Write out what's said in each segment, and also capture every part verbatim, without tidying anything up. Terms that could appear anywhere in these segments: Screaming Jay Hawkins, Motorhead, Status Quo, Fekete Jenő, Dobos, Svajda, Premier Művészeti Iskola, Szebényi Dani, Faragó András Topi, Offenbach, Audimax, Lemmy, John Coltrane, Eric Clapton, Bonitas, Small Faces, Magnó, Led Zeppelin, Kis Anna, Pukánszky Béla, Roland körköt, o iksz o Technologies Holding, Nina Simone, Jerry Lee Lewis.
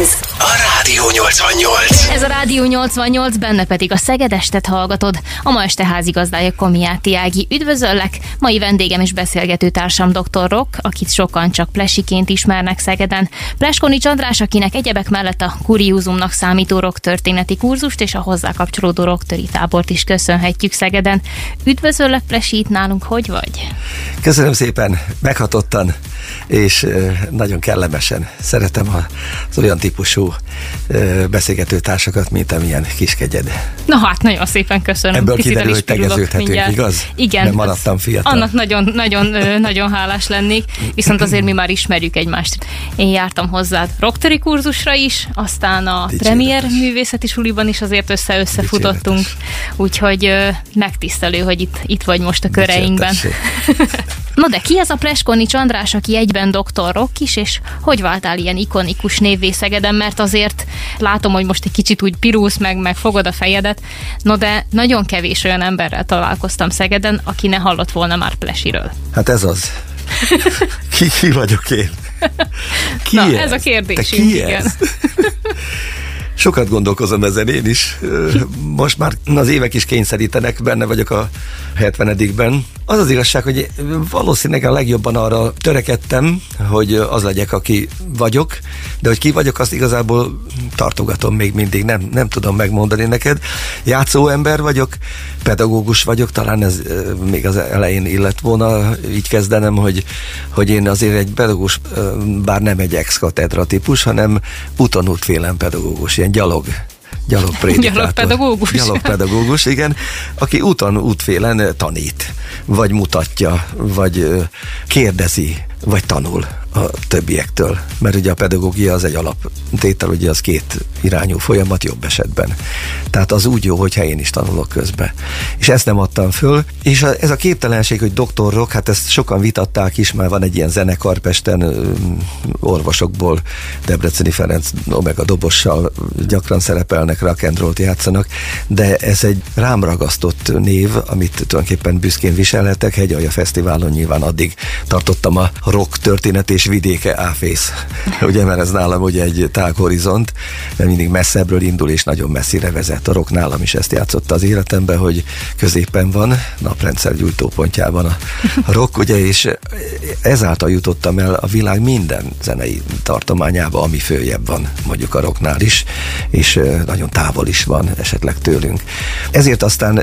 Ez a Rádió nyolcvannyolc. Ez a Rádió nyolcvannyolc, benne pedig a Szeged estet hallgatod. A ma este házigazdája Komjáti Ági. Üdvözöllek! Mai vendégem és beszélgető társam doktor Rock, akit sokan csak Plesiként ismernek Szegeden. Pleskonics András, akinek egyebek mellett a kuriózumnak számító rock történeti kurzust és a hozzá kapcsolódó rocktöri tábort is köszönhetjük Szegeden. Üdvözöllek, Plesi, itt nálunk, hogy vagy? Köszönöm szépen, meghatottan és nagyon kellemesen. Szeretem az olyan típusú beszélgető társakat, mint amilyen kiskegyed. Na hát, nagyon szépen köszönöm. Ebből Picit kiderül, hogy tegeződhetünk, igaz? Igen. Mert maradtam fiatal. Annak nagyon, nagyon, nagyon hálás lennék, viszont azért mi már ismerjük egymást. Én jártam hozzád rocktöri kurzusra is, aztán a Dicséretes. Premier művészeti suliban is azért össze-összefutottunk. Úgyhogy megtisztelő, hogy itt, itt vagy most a köreinkben. Na de ki ez a Pleskonics András, aki egyben doktor Rock is, és hogy váltál ilyen ikonikus névvé Szegeden? Mert azért látom, hogy most egy kicsit úgy pirulsz, meg, meg fogod a fejedet. No de nagyon kevés olyan emberrel találkoztam Szegeden, aki ne hallott volna már Plesiről. Hát ez az. Ki, ki vagyok én? Ki Na, ez, ez a kérdés. Te ki ez? Sokat gondolkozom ezen én is. Most már az évek is kényszerítenek, benne vagyok a hetvenedikben. Az az igazság, hogy valószínűleg a legjobban arra törekedtem, hogy az legyek, aki vagyok, de hogy ki vagyok, azt igazából tartogatom még mindig, nem, nem tudom megmondani neked. Játszó ember vagyok, pedagógus vagyok, talán ez még az elején illett volna, így kezdenem, hogy, hogy én azért egy pedagógus, bár nem egy ex-katedra típus, hanem utanútfélem pedagógus, ilyen gyalog. Gyalogprédikátor. Gyalogpedagógus. Gyalogpedagógus, igen, aki úton, útfélen tanít, vagy mutatja, vagy kérdezi, vagy tanul a többiektől. Mert ugye a pedagógia az egy alaptétel, ugye az két irányú folyamat jobb esetben. Tehát az úgy jó, hogyha én is tanulok közben. És ezt nem adtam föl. És ez a képtelenség, hogy doktor Rock, hát ezt sokan vitatták is, már van egy ilyen zenekar Pesten, orvosokból, Debreceni Ferenc, Omega Dobossal gyakran szerepelnek, Rakendrolt játszanak, de ez egy rám ragasztott név, amit tulajdonképpen büszkén viselhetek. Hegyalja Fesztiválon nyilván addig tartottam a rock történet és vidéke áfész. Ugye, mert ez nálam ugye egy tághorizont, mert mindig messzebbről indul és nagyon messzire vezet. A rock nálam is ezt játszotta az életemben, hogy középen van, naprendszer gyújtópontjában a rock, ugye, és ezáltal jutottam el a világ minden zenei tartományába, ami följebb van, mondjuk a rocknál is, és nagyon távol is van esetleg tőlünk. Ezért aztán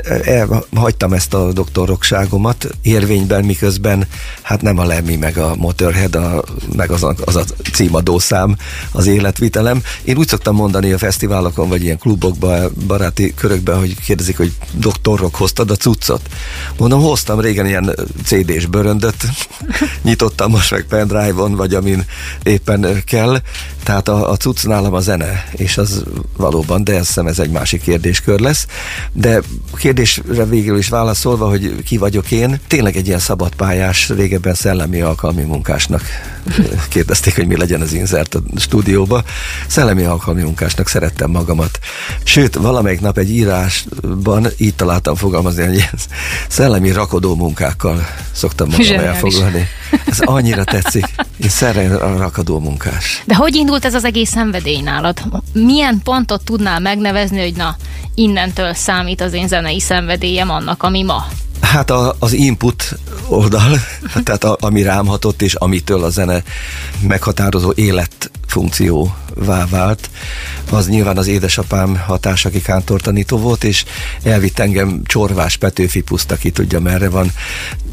hagytam ezt a doktor rockságomat érvényben, miközben hát nem a Lemmy meg a Motorhead, a, meg az a, az a címadószám az életvitelem. Én úgy szoktam mondani a fesztiválokon, vagy ilyen klubokban, baráti körökben, hogy kérdezik, hogy doktor Rock, hoztad a cuccot? Mondom, hoztam régen ilyen cé dés bőröndöt, nyitottam most meg pendrive-on, vagy amin éppen kell. Tehát a, a cucc nálam a zene, és az valóban, de hiszem ez egy másik kérdéskör lesz. De kérdésre végül is válaszolva, hogy ki vagyok én, tényleg egy ilyen szabadpályás, régebben szellemi alkalmi munkásnak kérdezték, hogy mi legyen az inzert a stúdióba. Szellemi alkalmi munkásnak szerettem magamat. Sőt, valamelyik nap egy írásban így találtam fogalmazni, hogy szellemi rakodó munkákkal szoktam magam Zseniális. elfoglalni. Ez annyira tetszik. Én szellemi rakodó munkás. De hogy indult ez az egész szenvedély nálad? Milyen pontot tudnál megnevezni, hogy na, innentől számít az én zenei szenvedélyem annak, ami ma? Hát a, az input oldal, tehát a, ami rám hatott, és amitől a zene meghatározó életfunkcióvá vált, az nyilván az édesapám hatás, aki kántortanító volt, és elvitt engem Csorvás Petőfi Puszta, ki tudja merre van,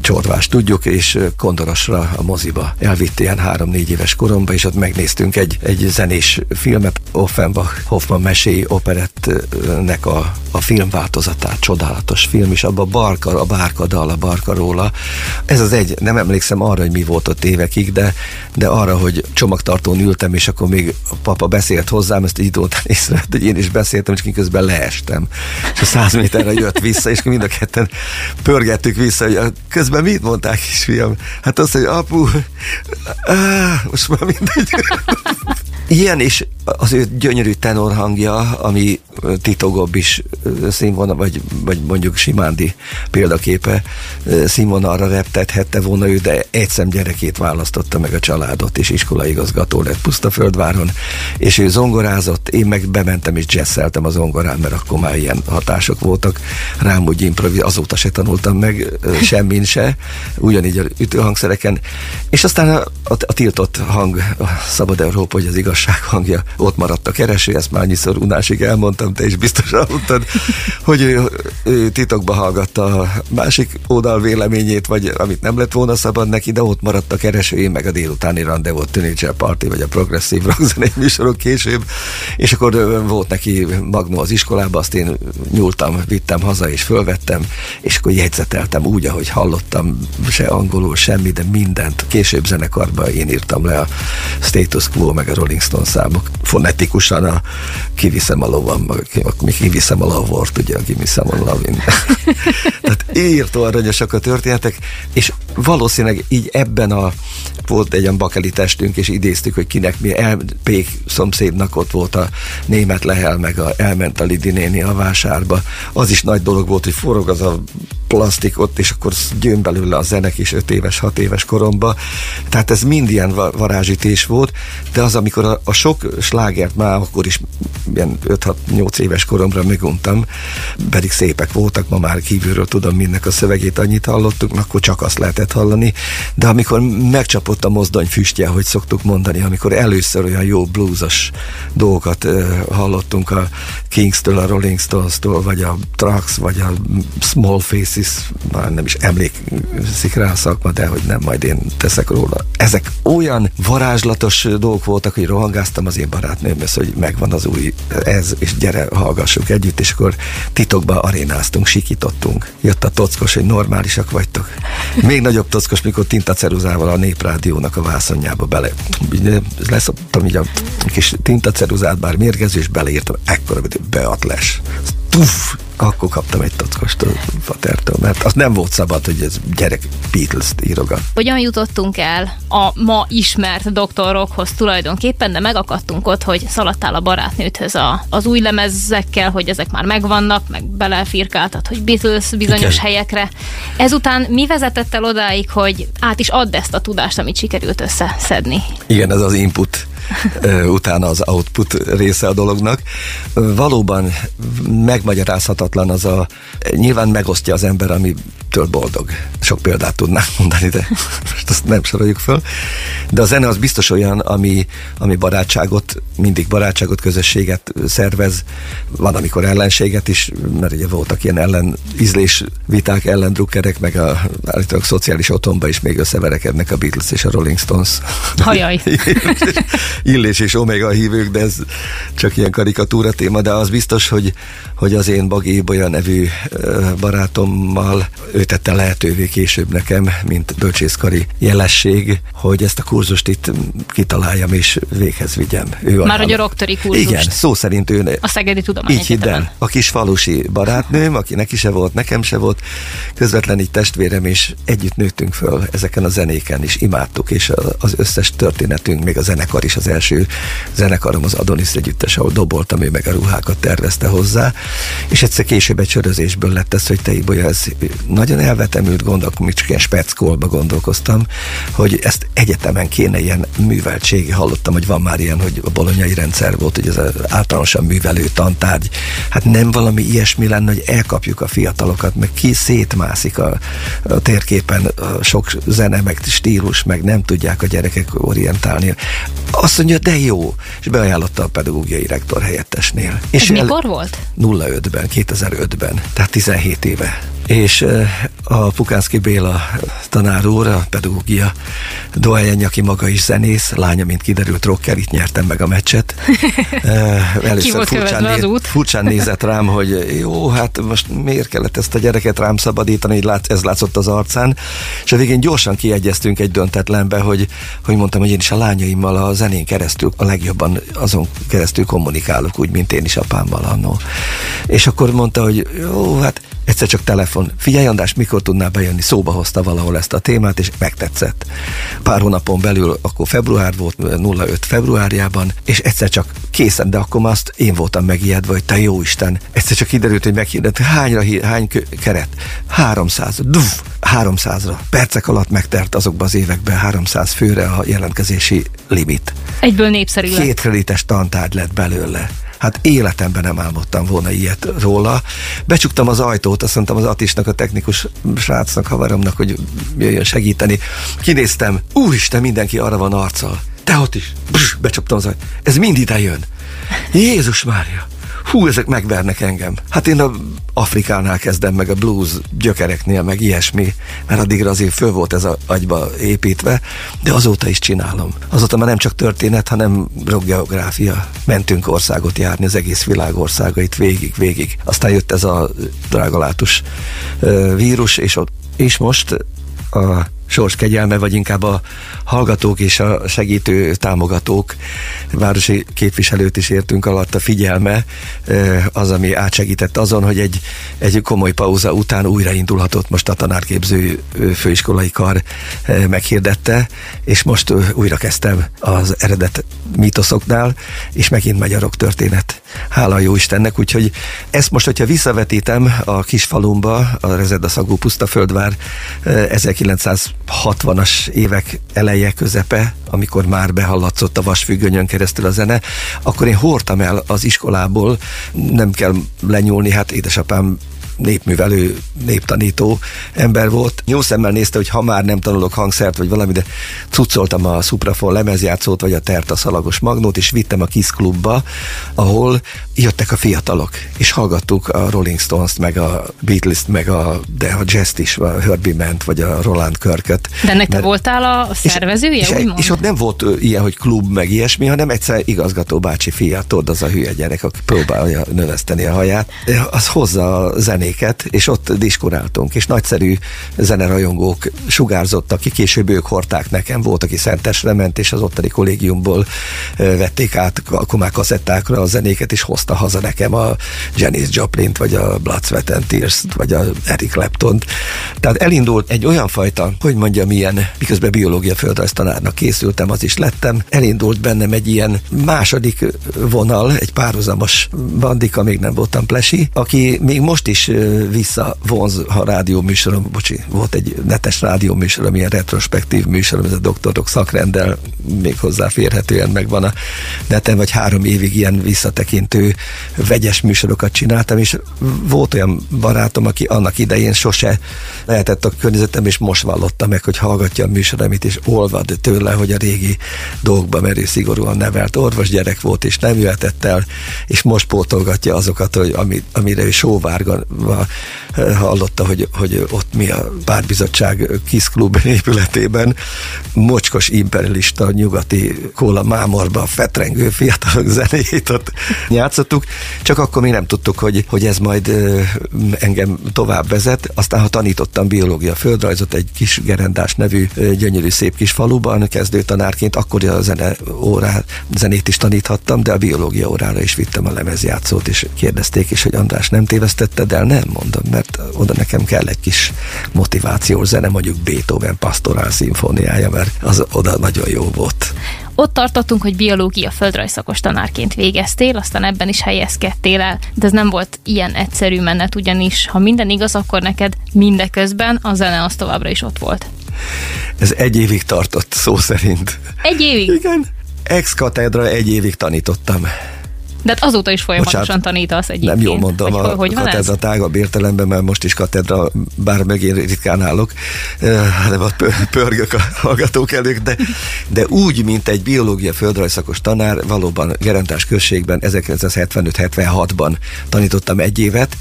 Csorvás tudjuk, és Kondorosra a moziba. Elvitt ilyen három-négy éves koromba, és ott megnéztünk egy, egy zenés filmet, Offenbach Hoffmann meséi operettnek a, a filmváltozatát, csodálatos film, és abban Barka, a Bárka dal, a Barka róla. Ez az egy, nem emlékszem arra, hogy mi volt ott évekig, de, de arra, hogy csomagtartón ültem, és akkor még a papa beszélt hozzám, ezt így után észrevett, hogy én is beszéltem, és közben leestem. És a száz méterre jött vissza, és mind a ketten pörgettük vissza, hogy a közben mit mondták, kisfiam? Hát azt, hogy apu, áh, most már mindegy. Ilyen is az ő gyönyörű tenorhangja, ami titogabb is színvonal, vagy, vagy mondjuk Simándi példaképe színvonalra reptethette volna ő, de egy szem gyerekét választotta meg a családot, és iskolaigazgató lett Pusztaföldváron, és ő zongorázott, én meg bementem és jazzeltem a zongorán, mert akkor már ilyen hatások voltak rám, úgy improviz, azóta se tanultam meg semmin se, ugyanígy a ütőhangszereken, és aztán a, a, a tiltott hang, a Szabad Európa, hogy az igazság hangja, ott maradt a kereső, ezt már annyiszor unásig elmondtam, te is biztos elmondtad, hogy ő, ő titokba hallgatta a másik oldal véleményét, vagy amit nem lett volna szabad neki, de ott maradt a kereső, én meg a délutáni rendezvót, Teenage Party, vagy a progresszív rockzenei műsorok később, és akkor volt neki Magnó az iskolába, azt én nyúltam, vittem haza, és fölvettem, és akkor jegyzeteltem úgy, ahogy hallottam, se angolul, semmi, de mindent. Később zenekarban én írtam le a Status Quo, meg a Rolling Stones számok. Fonetikusan a kiviszem a lovam, mi kiviszem a lavort, ugye, kiviszem a lavin. Tehát írtó aranyosak a történetek, és valószínűleg így ebben a, volt egy olyan bakeli testünk, és idéztük, hogy kinek mi, el, Pék szomszédnak ott volt a német lehel, meg a, elment a Lidi néni a vásárba. Az is nagy dolog volt, hogy forog az a plastik ott, és akkor győn belőle a zenek is öt éves, hat éves koromba. Tehát ez mind ilyen varázsítés volt, de az, amikor a, a sok slágert már akkor is ilyen öt-hat-nyolc éves koromra meguntam, pedig szépek voltak, ma már kívülről tudom mindnek a szövegét, annyit hallottuk, akkor csak azt lehetett hallani, de amikor megcsapott a mozdony füstje, hogy szoktuk mondani, amikor először olyan jó bluesos dolgokat uh, hallottunk a Kings-től, a Rolling Stones-tól, vagy a Trax, vagy a Small Faces, már nem is emlékszik rá a szakma, de hogy nem, majd én teszek róla. Ezek olyan varázslatos dolgok voltak, hogy rohangáztam az én barátnőmhez, hogy megvan az új ez, és gyere, hallgassuk együtt, és akkor titokban arénáztunk, sikítottunk. Jött a tockos, hogy normálisak vagytok. Még nagyobb tockos, mikor tintaceruzával a Néprádiónak a vászonjába bele. Leszoptam így a kis tintaceruzát, bár mérgező, és beleírtam, ekkora, hogy beatles. Tuff! Akkor kaptam egy tockost a patertől, mert az nem volt szabad, hogy ez gyerek Beatles-t írogat. Hogyan jutottunk el a ma ismert doktor Rockhoz tulajdonképpen, de megakadtunk ott, hogy szaladtál a barátnődhöz a, az új lemezekkel, hogy ezek már megvannak, meg belefirkáltad, hogy Beatles bizonyos igen. helyekre. Ezután mi vezetett el odáig, hogy át is add ezt a tudást, amit sikerült összeszedni? Igen, ez az input utána az output része a dolognak. Valóban megmagyarázhatatlan az a... Nyilván megosztja az ember, amitől boldog. Sok példát tudnánk mondani, de most azt nem soroljuk föl. De a zene az biztos olyan, ami, ami barátságot, mindig barátságot, közösséget szervez. Van, amikor ellenséget is, mert ugye voltak ilyen ellenizlés viták, ellendrukkerek, meg a állítólag szociális otthonba is még összeverekednek a Beatles és a Rolling Stones. Hajaj! Illés és Omega hívők, de ez csak ilyen karikatúra téma, de az biztos, hogy, hogy az én Bagi Ibolya nevű barátommal ő tette lehetővé később nekem, mint bölcsészkari jelesség, hogy ezt a kurzust itt kitaláljam és véghez vigyem. Ő már a rocktori kurzust. Igen, szó szerint ő. A Szegedi Tudomány Egyetemen. A kis falusi barátnőm, aki neki se volt, nekem se volt, közvetlen így testvérem, és együtt nőttünk föl ezeken a zenéken, és imádtuk, és az összes történetünk, még a zenekar is, az első zenekarom az Adonis együttes, ahol doboltam, ő meg a ruhákat tervezte hozzá, és egyszer később egy sörözésből lett ez, hogy te Ibolya, ez nagyon elvetemült gondolk, micsiként speckolba gondolkoztam, hogy ezt egyetemen kéne ilyen műveltségi, hallottam, hogy van már ilyen, hogy a bolonyai rendszer volt, hogy ez az általánosan művelő tantárgy, hát nem valami ilyesmi lenne, hogy elkapjuk a fiatalokat, meg ki szétmászik a, a térképen a sok zene, meg stílus, meg nem tudják a gyerekek orientálni. Azt mondja, de jó, és beajánlotta a pedagógiai rektor helyettesnél. Ez és mikor el... volt? nulla ötben, kétezer-ötben, tehát tizenhét éve. És a Pukánszky Béla tanár úr, a pedagógia doájenje, aki maga is zenész, lánya, mint kiderült, rocker, itt nyertem meg a meccset. Először furcsán, néz, furcsán nézett rám, hogy jó, hát most miért kellett ezt a gyereket rám szabadítani, ez látszott az arcán, és a végén gyorsan kiegyeztünk egy döntetlenbe, hogy, hogy mondtam, hogy én is a lányaimmal a zenén keresztül, a legjobban azon keresztül kommunikálok, úgy, mint én is apámmal annó. És akkor mondta, hogy jó, hát egyszer csak telefon. Figyelj, András, mikor tudnál bejönni? Szóba hozta valahol ezt a témát, és megtetszett. Pár hónapon belül, akkor február volt, öt februárjában, és egyszer csak készen, de akkor már azt én voltam megijedve, hogy te jó Isten. Egyszer csak kiderült, hogy meghirdett, hányra, hány keret? háromszáz. Duf, háromszázra. Percek alatt megtert azokban az években háromszáz főre a jelentkezési limit. Egyből népszerű lett. Két kredites tantárgy lett belőle. Hát életemben nem álmodtam volna ilyet róla. Becsuktam az ajtót, azt mondtam az Atisnak, a technikus srácnak, haveromnak, hogy jöjjön segíteni. Kinéztem, úristen, mindenki arra van arccal. Te ott is! Brss, becsaptam az ajtót. Ez mind ide jön. Jézus Mária! Hú, ezek megvernek engem. Hát én a Afrikánál kezdem, meg a blues gyökereknél, meg ilyesmi, mert addigra azért föl volt ez a agyba építve, de azóta is csinálom. Azóta már nem csak történet, hanem rockgeográfia. Mentünk országot járni, az egész világ országait végig-végig. Aztán jött ez a drágalátus vírus, és, ott, és most a sors kegyelme, vagy inkább a hallgatók és a segítő támogatók, városi képviselőt is értünk alatt, a figyelme az, ami átsegített azon, hogy egy, egy komoly pauza után újraindulhatott, most a tanárképző főiskolai kar meghirdette, és most újra kezdtem az eredet mítoszoknál, és megint megy a rock történet. Hála a jó Istennek, úgyhogy ezt most, hogyha visszavetítem a kis falumba, a rezedaszagú Pusztaföldvár ezerkilencszázhatvanas évek eleje, közepe, amikor már behallatszott a vasfüggönyön keresztül a zene, akkor én hordtam el az iskolából, nem kell lenyúlni, hát édesapám népművelő, néptanító ember volt. Jó szemmel nézte, hogy ha már nem tanulok hangszert, vagy valami, de cuccoltam a szuprafon lemezjátszót, vagy a Terta szalagos Magnót, és vittem a Kiss klubba, ahol jöttek a fiatalok, és hallgattuk a Rolling Stones-t, meg a Beatles-t, meg a, de a Geszti is, a Harbi ment, vagy a Roland körköt. De ennek te voltál a szervezője, és, és, és ott nem volt ilyen, hogy klub, meg ilyesmi, hanem egyszer igazgató bácsi fia, tudod, az a hülye gyerek, aki próbálja növeszteni a haját. Az hozza a zené és ott diskuráltunk, és nagyszerű zenerajongók sugárzottak ki, később ők hordták nekem, volt, aki Szentesre ment, és az ottani kollégiumból vették át a már kazettákra a zenéket, és hozta haza nekem a Janis Joplint, vagy a Blood, Sweat and Tears-t, vagy a Eric Claptont. Tehát elindult egy olyan fajta, hogy mondjam, ilyen, miközben biológia földrajztanárnak készültem, az is lettem, elindult bennem egy ilyen második vonal, egy párhuzamos bandika, még nem voltam plesi, aki még most is visszavonz, ha rádióműsorom, bocsi, volt egy netes rádióműsorom, ilyen retrospektív műsorom, ez a doktorok szakrendel, még hozzáférhetően megvan a neten, vagy három évig ilyen visszatekintő vegyes műsorokat csináltam, és volt olyan barátom, aki annak idején sose lehetett a környezetem, és most vallotta meg, hogy hallgatja a műsoromat, és olvad tőle, hogy a régi dolgokba merő, szigorúan nevelt orvosgyerek volt, és nem jöhetett el, és most pótolgatja azokat, hogy ami, amire ő sóvárgan hallotta, hogy, hogy ott mi a párbizottság Kiss Klub épületében mocskos, imperialista, nyugati kóla mámorba fetrengő fiatalok zenét ott játszottuk, csak akkor még nem tudtuk, hogy, hogy ez majd engem tovább vezet. Aztán, ha tanítottam biológia földrajzot egy kis Gerendás nevű gyönyörű szép kis faluban kezdő tanárként, akkor a zene órá, zenét is taníthattam, de a biológia órára is vittem a lemezjátszót, és kérdezték is, hogy András, nem tévesztetted el? Nem, mondom, mert oda nekem kell egy kis motivációs zene, mondjuk Beethoven Pastorál szimfóniája, mert az oda nagyon jó volt. Ott tartottunk, hogy biológia földrajzszakos tanárként végeztél, aztán ebben is helyezkedtél el, de ez nem volt ilyen egyszerű menet, ugyanis ha minden igaz, akkor neked mindeközben a zene az továbbra is ott volt. Ez egy évig tartott, szó szerint. Egy évig? Igen. Ex-katedra egy évig tanítottam. De hát azóta is folyamatosan Bocsát, tanítasz egyébként. Nem jól mondom, hogy, a, hogy a katedra tágabb értelemben, mert most is katedra, bár meg én ritkán állok, hanem a pörgök a hallgatók előtt, de, de úgy, mint egy biológia földrajzszakos tanár, valóban Gerendás községben ezerkilencszázhetvenöt hetvenhatban tanítottam egy évet.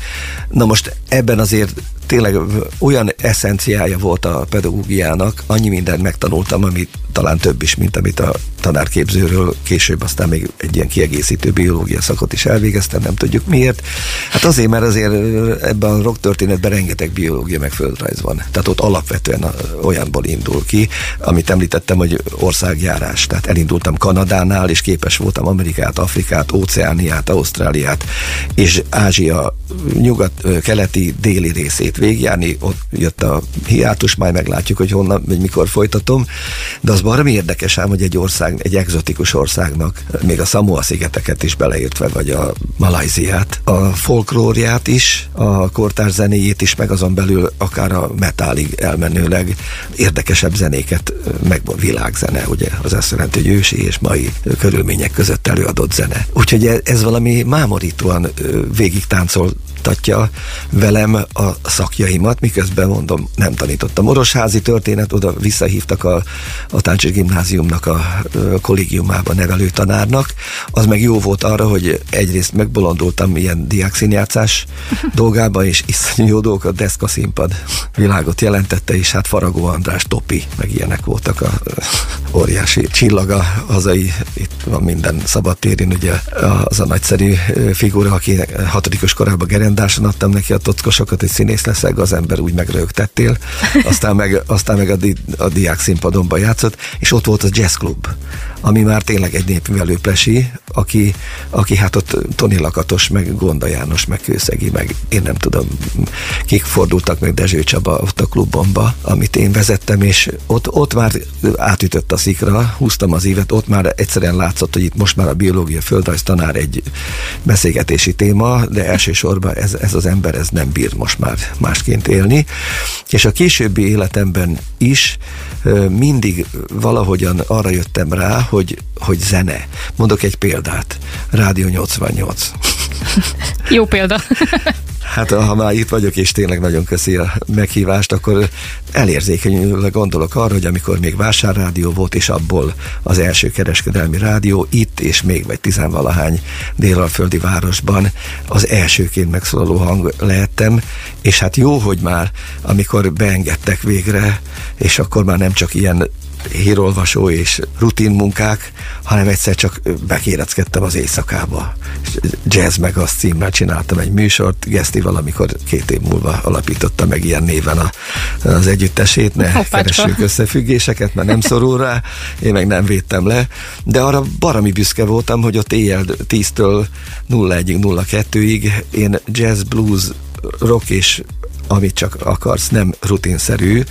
Na most ebben azért tényleg olyan eszenciája volt a pedagógiának, annyi mindent megtanultam, ami talán több is, mint amit a tanárképzőről később, aztán még egy ilyen kiegészítő biológia szakot is elvégeztem, nem tudjuk miért. Hát azért, mert azért ebben a rock történetben rengeteg biológia meg földrajz van. Tehát ott alapvetően olyanból indul ki, amit említettem, hogy országjárás. Tehát elindultam Kanadánál, és képes voltam Amerikát, Afrikát, Óceániát, Ausztráliát, és Ázsia nyugat-keleti déli részét kellett végigjárni, ott jött a hiátus, majd meglátjuk, hogy honnan, vagy mikor folytatom, de az baromi érdekes ám, hogy egy ország, egy egzotikus országnak, még a Szamoa-szigeteket is beleértve, vagy a Malajziát, a folklórját is, a kortárs zenéjét is, meg azon belül akár a metálig elmenőleg érdekesebb zenéket, meg világzene, ugye, az azt jelenti, hogy ősi és mai körülmények között előadott zene. Úgyhogy ez valami mámorítóan végig táncoltatja velem a szakjaimat, miközben mondom, nem tanítottam orosházi történet, oda visszahívtak a, a Táncsics gimnáziumnak a, a kollégiumába nevelő tanárnak. Az meg jó volt arra, hogy egyrészt megbolondultam ilyen diákszínjátszás dolgába, és iszonyú jó dolgok, a deszkaszínpad világot jelentette, és hát Faragó András Topi, meg ilyenek voltak a óriási csillaga hazai, itt van minden szabadtérin, ugye az a nagyszerű figura, aki hatodikos korában Gerendáson adtam neki a tockosokat, hogy színész leszek, az ember úgy megrögtettél, aztán meg, aztán meg a, di, a diák színpadonban játszott, és ott volt a jazzklub, ami már tényleg egy népművelő plesi, aki, aki hát ott Toni Lakatos, meg Gonda János, meg Kőszegi, meg én nem tudom, kik fordultak, meg Dezső Csaba ott a klubomba, amit én vezettem, és ott, ott már átütött a szikra, húztam az ívet, ott már egyszerűen látszott, hogy itt most már a biológia földrajz tanár egy beszélgetési téma, de elsősorban ez, ez az ember ez nem bír most már másként élni. És a későbbi életemben is mindig valahogyan arra jöttem rá, hogy, hogy zene. Mondok egy példát. Rádió nyolcvannyolc. Jó példa. Hát ha már itt vagyok, és tényleg nagyon köszi a meghívást, akkor elérzékenyül gondolok arra, hogy amikor még vásárrádió volt, és abból az első kereskedelmi rádió itt, és még vagy tizenvalahány délalföldi városban az elsőként megszólaló hang lehettem, és hát jó, hogy már amikor beengedtek végre, és akkor már nem csak ilyen hírolvasó és rutin munkák, hanem egyszer csak bekéreckedtem az éjszakába. Jazz meg azt címmel csináltam egy műsort, Gesztival, amikor két év múlva alapította meg ilyen néven a, az együttesét, ne Hoppácska. Keressünk összefüggéseket, mert nem szorul rá, én meg nem védtem le, de arra baromi büszke voltam, hogy ott éjjel tíztől nulla egyig, nulla kettőig én jazz, blues, rock és amit csak akarsz, nem rutinszerű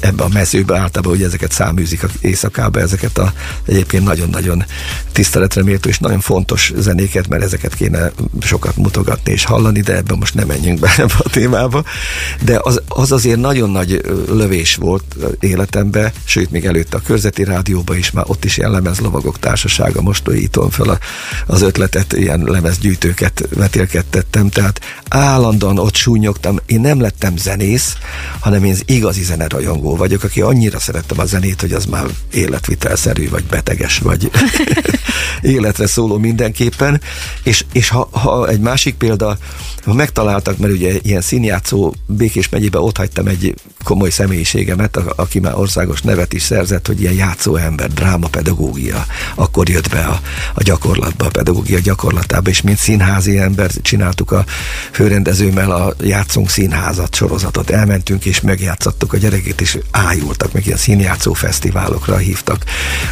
ebbe a mezőbe, általában ugye ezeket száműzik éjszakába, ezeket a egyébként nagyon-nagyon tiszteletre méltó és nagyon fontos zenéket, mert ezeket kéne sokat mutogatni és hallani, de ebben most nem menjünk be ebbe a témába, de az, az azért nagyon nagy lövés volt életembe, sőt még előtte a körzeti rádióban is, már ott is ilyen lemezlovagok társasága, most újítom fel az ötletet, ilyen lemezgyűjtőket vetélkedtettem, tehát állandóan ott súnyogtam, én nem lettem nem zenész, hanem én igazi zenerajongó vagyok, aki annyira szerettem a zenét, hogy az már életvitelszerű, vagy beteges, vagy életre szóló mindenképpen, és, és ha, ha egy másik példa, ha megtaláltak, mert ugye ilyen színjátszó Békés megyében ott hagytam egy komoly személyiségemet, a, aki már országos nevet is szerzett, hogy ilyen játszóember, drámapedagógia, akkor jött be a, a gyakorlatba, a pedagógia gyakorlatába, és mint színházi ember csináltuk a főrendezőmmel a Játszunk Színházat sorozatot, elmentünk és megjátszattuk a gyerekét, és ájultak, meg ilyen színjátszó fesztiválokra hívtak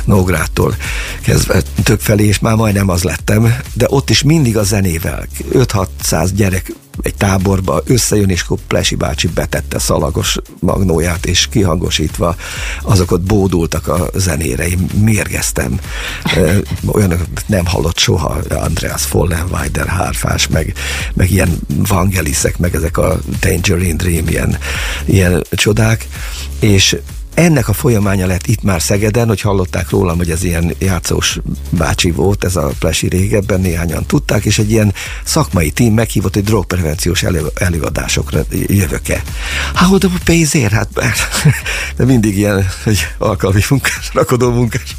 Nógrádtól kezdve többfelé, és már majdnem az lettem, de ott is mindig a zenével, öt-hatszáz gyerek egy táborba összejön, és akkor Plesi bácsi betette szalagos magnóját, és kihangosítva azokat bódultak a zenére. Én mérgeztem. Olyan nem hallott soha Andreas Follenweider hárfás, meg, meg ilyen Vangelisek, meg ezek a Tangerine Dream, ilyen, ilyen csodák, és ennek a folyamánya lett itt már Szegeden, hogy hallották rólam, hogy ez ilyen játszós bácsi volt, ez a Plesi régebben, néhányan tudták, és egy ilyen szakmai tím meghívott, hogy drogprevenciós elő, előadásokra jövök-e. Hát oda a pénzért, hát már de mindig ilyen, hogy alkalmi munkás, rakodó munkás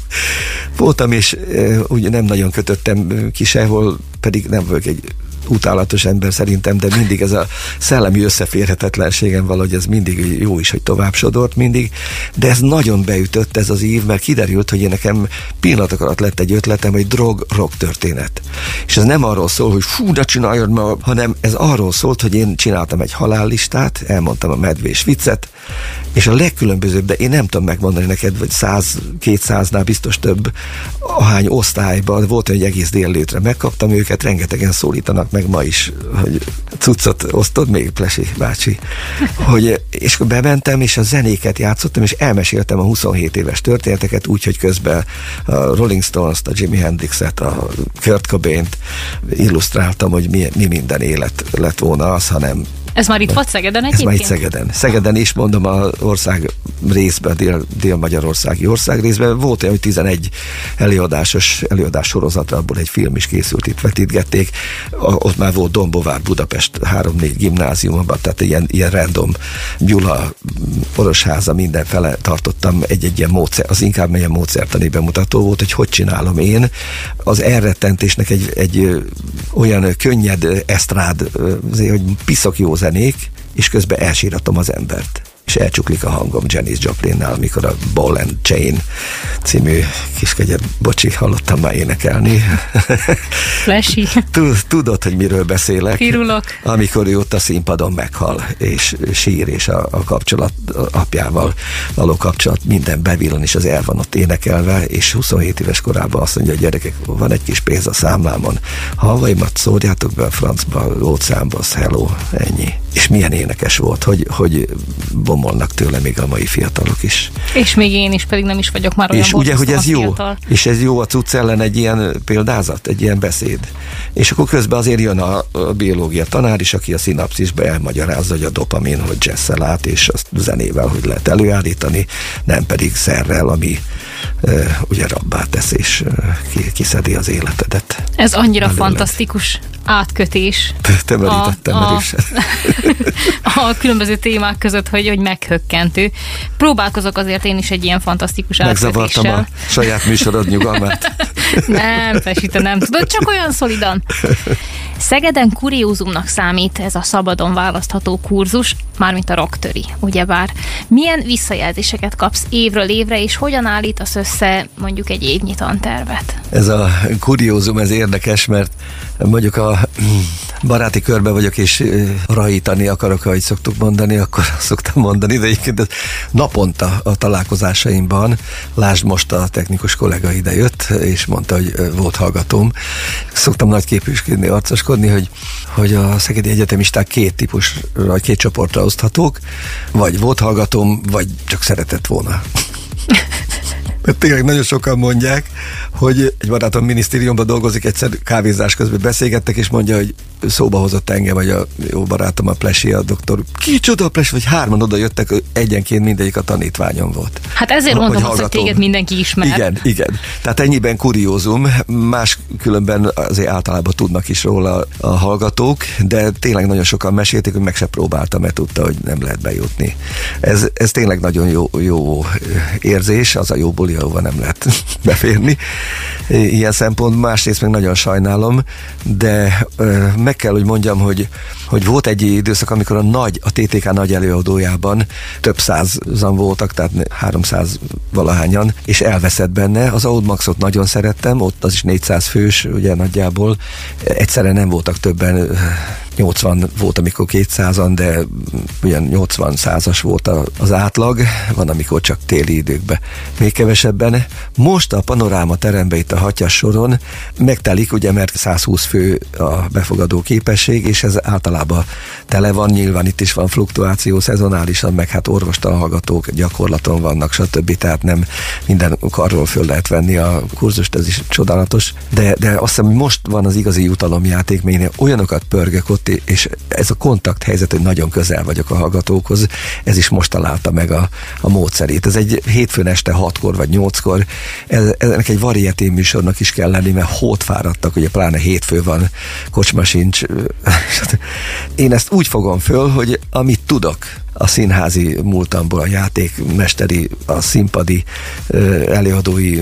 voltam, és e, úgy nem nagyon kötöttem ki sehol, pedig nem vagyok egy utálatos ember szerintem, de mindig ez a szellemi összeférhetetlenségem valahogy ez mindig jó is, hogy tovább sodort mindig, de ez nagyon beütött ez az ív, mert kiderült, hogy én nekem pillanatok alatt lett egy ötletem, hogy drog-rock történet. És ez nem arról szól, hogy fú, de csináljad ma, hanem ez arról szólt, hogy én csináltam egy halállistát, elmondtam a medvés viccet, és a legkülönbözőbb, de én nem tudom megmondani neked, vagy száz-kétszáznál biztos több, ahány osztályban volt, hogy egész délelőtre megkaptam őket, rengetegen szólítanak meg meg ma is, hogy cuccot osztod még, Plesi bácsi. Hogy, és akkor bementem, és a zenéket játszottam, és elmeséltem a huszonhét éves történeteket, úgyhogy közben a Rolling Stones-t, a Jimi Hendrixet, a Kurt Cobaint illusztráltam, hogy mi, mi minden élet lett volna az, hanem ez már itt volt Szegeden egyébként? Ez már itt Szegeden. Szegeden is, mondom, az ország részben, dél, dél-magyarországi ország részben. Volt olyan, hogy tizenegy előadásos előadás sorozatra, abból egy film is készült, itt vetítgették. A, ott már volt Dombovár, Budapest három-négy gimnáziumban, tehát ilyen, ilyen random Gyula, Orosháza, mindenfele tartottam egy-egy ilyen módszer, az inkább ilyen módszertani bemutató volt, hogy hogy csinálom én. Az elrettentésnek egy, egy olyan könnyed esztrád, azért, hogy piszok jó zenék, és közben elsíratom az embert. És elcsuklik a hangom Janis Joplinnál, amikor a Ball and Chain című kiskegyed, bocsi, hallottam már énekelni. Flashy. Tudod, hogy miről beszélek. Pirulok. Amikor ő ott a színpadon meghal, és sír, és a, a kapcsolat apjával való kapcsolat minden bevillan, és az el van ott énekelve, és huszonhét éves korában azt mondja, hogy gyerekek, van egy kis pénz a számlámon. Halvaimat szórjátok be a francba, lótszámba, hello, ennyi. És milyen énekes volt, hogy, hogy bomolnak tőle még a mai fiatalok is. És még én is, pedig nem is vagyok már olyan. És ugye, hogy ez jó. Fiatal. És ez jó a cucc ellen egy ilyen példázat, egy ilyen beszéd. És akkor közben azért jön a, a biológia tanár is, aki a szinapszisbe elmagyarázza, hogy a dopamin, hogy jazz-szel át, és azt zenével, hogy lehet előállítani, nem pedig szerrel, ami e, ugye rabbá tesz, és e, kiszedi az életedet. Ez annyira előled. Fantasztikus átkötés. Te merítettem a, a, a különböző témák között, hogy, hogy meghökkentő. Próbálkozok azért én is egy ilyen fantasztikus átkötéssel. Megzavartam a saját műsorod nyugalmát. Nem, Pesita, nem tudod, csak olyan szolidan. Szegeden kuriózumnak számít ez a szabadon választható kurzus, mármint a rocktöri, ugyebár. Milyen visszajelzéseket kapsz évről évre, és hogyan állítasz össze mondjuk egy évnyi tantervet? Ez a kuriózum, ez érdekes, mert mondjuk a baráti körben vagyok, és rajítani akarok, ahogy szoktuk mondani, akkor szoktam mondani, de egyébként naponta a találkozásaimban, lásd most a technikus kollega idejött, és mondta, hogy volt hallgatóm. Szoktam nagy képűsködni, arcoskodni, hogy, hogy a szegedi egyetemisták két típusra, vagy két csoportra oszthatók, vagy volt hallgatóm, vagy csak szeretett volna. Mert tényleg nagyon sokan mondják, hogy egy barátom minisztériumban dolgozik, egyszer kávézás közben beszélgettek, és mondja, hogy szóba hozott engem, vagy a jó barátom, a Plesi, a doktor. Kicsoda a Plesi, vagy hárman oda jöttek, egyenként mindegyik a tanítványom volt. Hát ezért mondom, hogy, azt, hogy téged mindenki ismer. Igen, igen. Tehát ennyiben kuriózum, máskülönben azért általában tudnak is róla a hallgatók, de tényleg nagyon sokan mesélték, hogy meg se próbáltam, mert tudta, hogy nem lehet bejutni. Ez, ez tényleg nagyon jó, jó érzés, az a jó buli, ahova nem lehet beférni. Ilyen szempont, másrészt meg nagyon sajnálom, de meg kell, hogy mondjam, hogy, hogy volt egy időszak, amikor a nagy, a té té ká nagy előadójában több százan voltak, tehát háromszáz valahányan, és elveszett benne. Az Audimaxot nagyon szerettem, ott az is négyszáz fős, ugye nagyjából. Egyszerre nem voltak többen, nyolcvan volt, amikor kétszázan, de ugyan nyolcvan százas volt az átlag, van, amikor csak téli időkben még kevesebben. Most a Panoráma teremben itt a Hatyas soron megtelik, ugye, mert százhúsz fő a befogadó képesség, és ez általában tele van, nyilván itt is van fluktuáció szezonálisan, meg hát orvostalan hallgatók gyakorlaton vannak, stb. Tehát nem minden karról föl lehet venni a kurzust, ez is csodálatos, de, de azt hiszem, most van az igazi jutalomjáték, mert olyanokat pörgök ott, és ez a kontakt helyzet, hogy nagyon közel vagyok a hallgatókhoz, ez is most találta meg a, a módszerét. Ez egy hétfőn este hatkor vagy nyolckor, ez, ennek egy variety műsornak is kell lenni, mert hódfáradtak, ugye pláne hétfő van, kocsma sincs. Én ezt úgy fogom föl, hogy amit tudok, a színházi múltamból, a játékmesteri, a színpadi, előadói,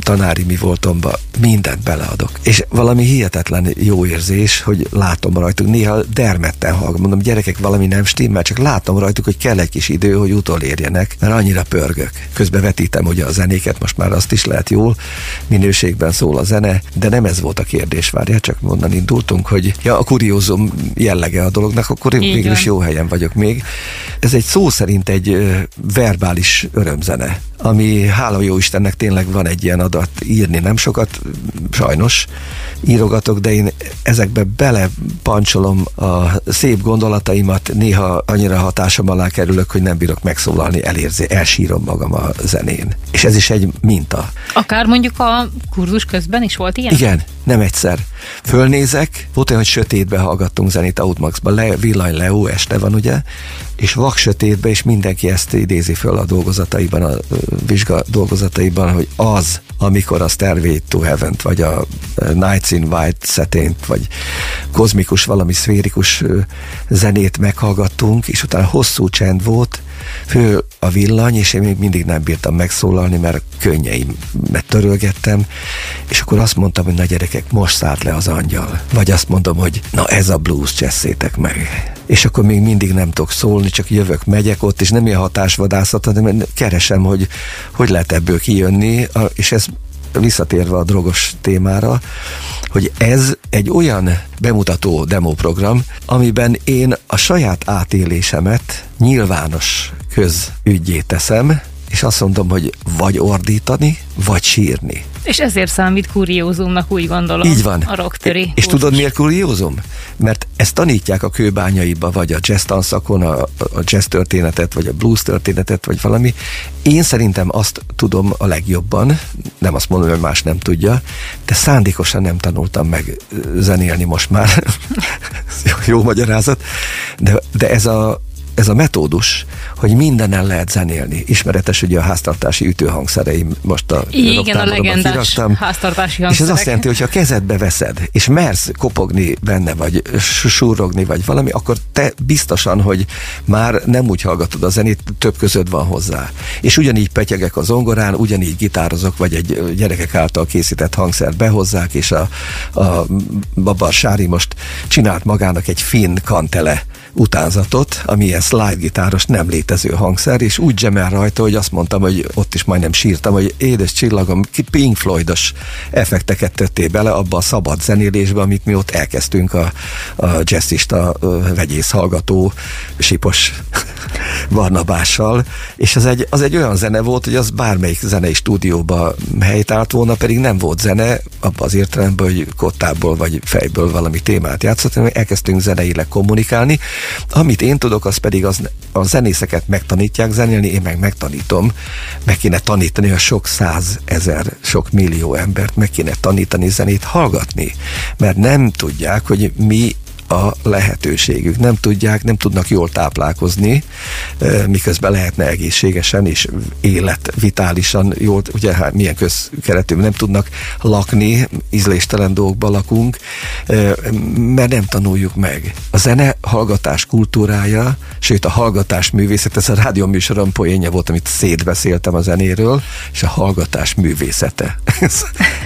tanári mi voltomba, mindent beleadok. És valami hihetetlen jó érzés, hogy látom rajtuk, néha dermedten hallgatom, mondom, gyerekek, valami nem stimmel, csak látom rajtuk, hogy kell egy kis idő, hogy utolérjenek, mert annyira pörgök. Közben vetítem ugye a zenéket, most már azt is lehet jól, minőségben szól a zene, de nem ez volt a kérdés, várjál, csak mondan indultunk, hogy ja, a kuriózum jellege a dolognak, akkor én mégis jó helyen vagyok még. Ez egy szó szerint egy verbális örömzene, ami hála jó Istennek tényleg van egy ilyen adat, írni nem sokat, sajnos írogatok, de én ezekbe belepancsolom a szép gondolataimat, néha annyira hatásom alá kerülök, hogy nem bírok megszólalni, elérzi, elsírom magam a zenén. És ez is egy minta. Akár mondjuk a kurzus közben is volt ilyen? Igen, nem egyszer. Fölnézek, volt olyan, hogy sötétbe hallgattunk zenét Audimaxban, le, villany leó, este van ugye, és vak sötétbe, és mindenki ezt idézi föl a dolgozataiban, a vizsga dolgozataiban, hogy az, amikor a Stairway to Heaven-t, vagy a Nights in White Satin-t, vagy kozmikus, valami szférikus zenét meghallgattunk, és utána hosszú csend volt, föl a villany, és én még mindig nem bírtam megszólalni, mert a könnyeimet törölgettem, és akkor azt mondtam, hogy na gyerekek, most szállt le az angyal. Vagy azt mondom, hogy na ez a blues, csesszétek meg. És akkor még mindig nem tudok szólni, csak jövök, megyek ott, és nem ilyen hatásvadászat, hanem keresem, hogy hogy lehet ebből kijönni, és ez visszatérve a drogos témára, hogy ez egy olyan bemutató demóprogram, amiben én a saját átélésemet nyilvános közüggyé teszem, és azt mondom, hogy vagy ordítani, vagy sírni. És ezért számít kuriózumnak, úgy gondolom. Így van. A rocktöri. És, és tudod, miért kuriózum? Mert ezt tanítják a kőbányaiba, vagy a jazz tanszakon, a, a jazz történetet, vagy a blues történetet, vagy valami. Én szerintem azt tudom a legjobban, nem azt mondom, hogy más nem tudja, de szándékosan nem tanultam meg zenélni most már. Jó magyarázat. De, de ez a Ez a metódus, hogy mindenen lehet zenélni. Ismeretes ugye a háztartási ütőhangszereim, most a igen, a legendás kiraktam, háztartási hangszerek. És ez azt jelenti, hogy ha kezedbe veszed, és mersz kopogni benne, vagy súrogni, vagy valami, akkor te biztosan, hogy már nem úgy hallgatod a zenét, több között van hozzá. És ugyanígy petyegek a zongorán, ugyanígy gitározok, vagy egy gyerekek által készített hangszert behozzák, és a, a Babar Sári most csinált magának egy finn kantele utánzatot, ami ilyen slide-gitáros, nem létező hangszer, és úgy zsemel rajta, hogy azt mondtam, hogy ott is majdnem sírtam, hogy édes csillagom, Pink Floydos effekteket töttél bele abba a szabad zenélésbe, amit mi ott elkezdtünk a, a jazzista, vegyész hallgató, sipos Barnabással, és az egy, az egy olyan zene volt, hogy az bármelyik zenei stúdióba helytállt volna, pedig nem volt zene, abban az értelemben, hogy kottából vagy fejből valami témát játszottam, elkezdtünk zeneileg kommunikálni. Amit én tudok, az pedig az, a zenészeket megtanítják zenélni, én meg megtanítom, meg kéne tanítani a sok százezer, sok millió embert, meg kéne tanítani zenét hallgatni, mert nem tudják, hogy mi a lehetőségük. Nem tudják, nem tudnak jól táplálkozni, miközben lehetne egészségesen és életvitálisan jól, ugye hát milyen közkeretű, nem tudnak lakni, ízléstelen dolgokba lakunk, mert nem tanuljuk meg. A zene hallgatás kultúrája, sőt a hallgatás művészet, ez a rádió műsorom poénja volt, amit szétbeszéltem a zenéről, és a hallgatás művészete.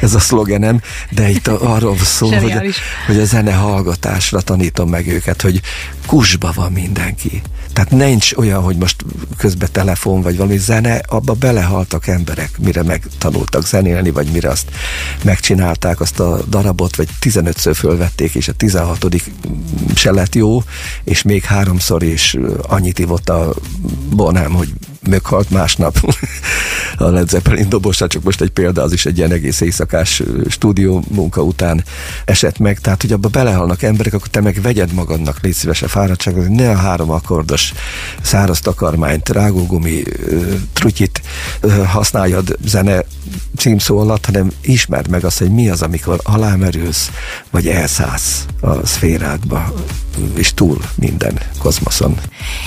Ez a szlogenem, de itt arról szól, hogy a, hogy a zene hallgatásra tanítom meg őket, hogy kusba van mindenki. Tehát nincs olyan, hogy most közben telefon vagy valami zene, abba belehaltak emberek, mire megtanultak zenélni, vagy mire azt megcsinálták, azt a darabot, vagy tizenötször fölvették, és a tizenhatodik se lett jó, és még háromszor is annyit ivott a bonám, hogy meghalt másnap a Led Zeppelin dobosa, csak most egy példa, az is egy ilyen egész éjszakás stúdió munka után esett meg, tehát hogy abba belehalnak emberek, akkor te meg vegyed magadnak, légy szíves, a fáradtságot, hogy ne a három akkordos száraz takarmányt, rágógumi trutyit használjad zene címszó alatt, hanem ismerd meg azt, hogy mi az, amikor alámerülsz, vagy elszállsz a szférádba, és túl minden kozmoszon.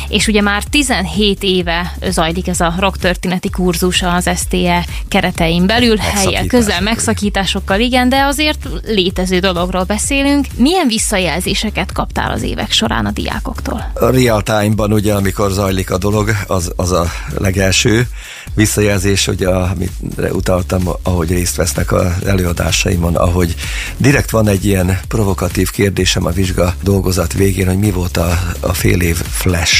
És ugye már tizenhét éve zajlik ez a rocktörténeti kurzus az es té e keretein belül, helye közel megszakításokkal, igen, de azért létező dologról beszélünk. Milyen visszajelzéseket kaptál az évek során a diákoktól? A real time-ban ugye, amikor zajlik a dolog, az, az a legelső visszajelzés, ugye, amit utaltam, ahogy részt vesznek az előadásaimon, ahogy direkt van egy ilyen provokatív kérdésem a vizsga dolgozat végén, hogy mi volt a, a fél év flash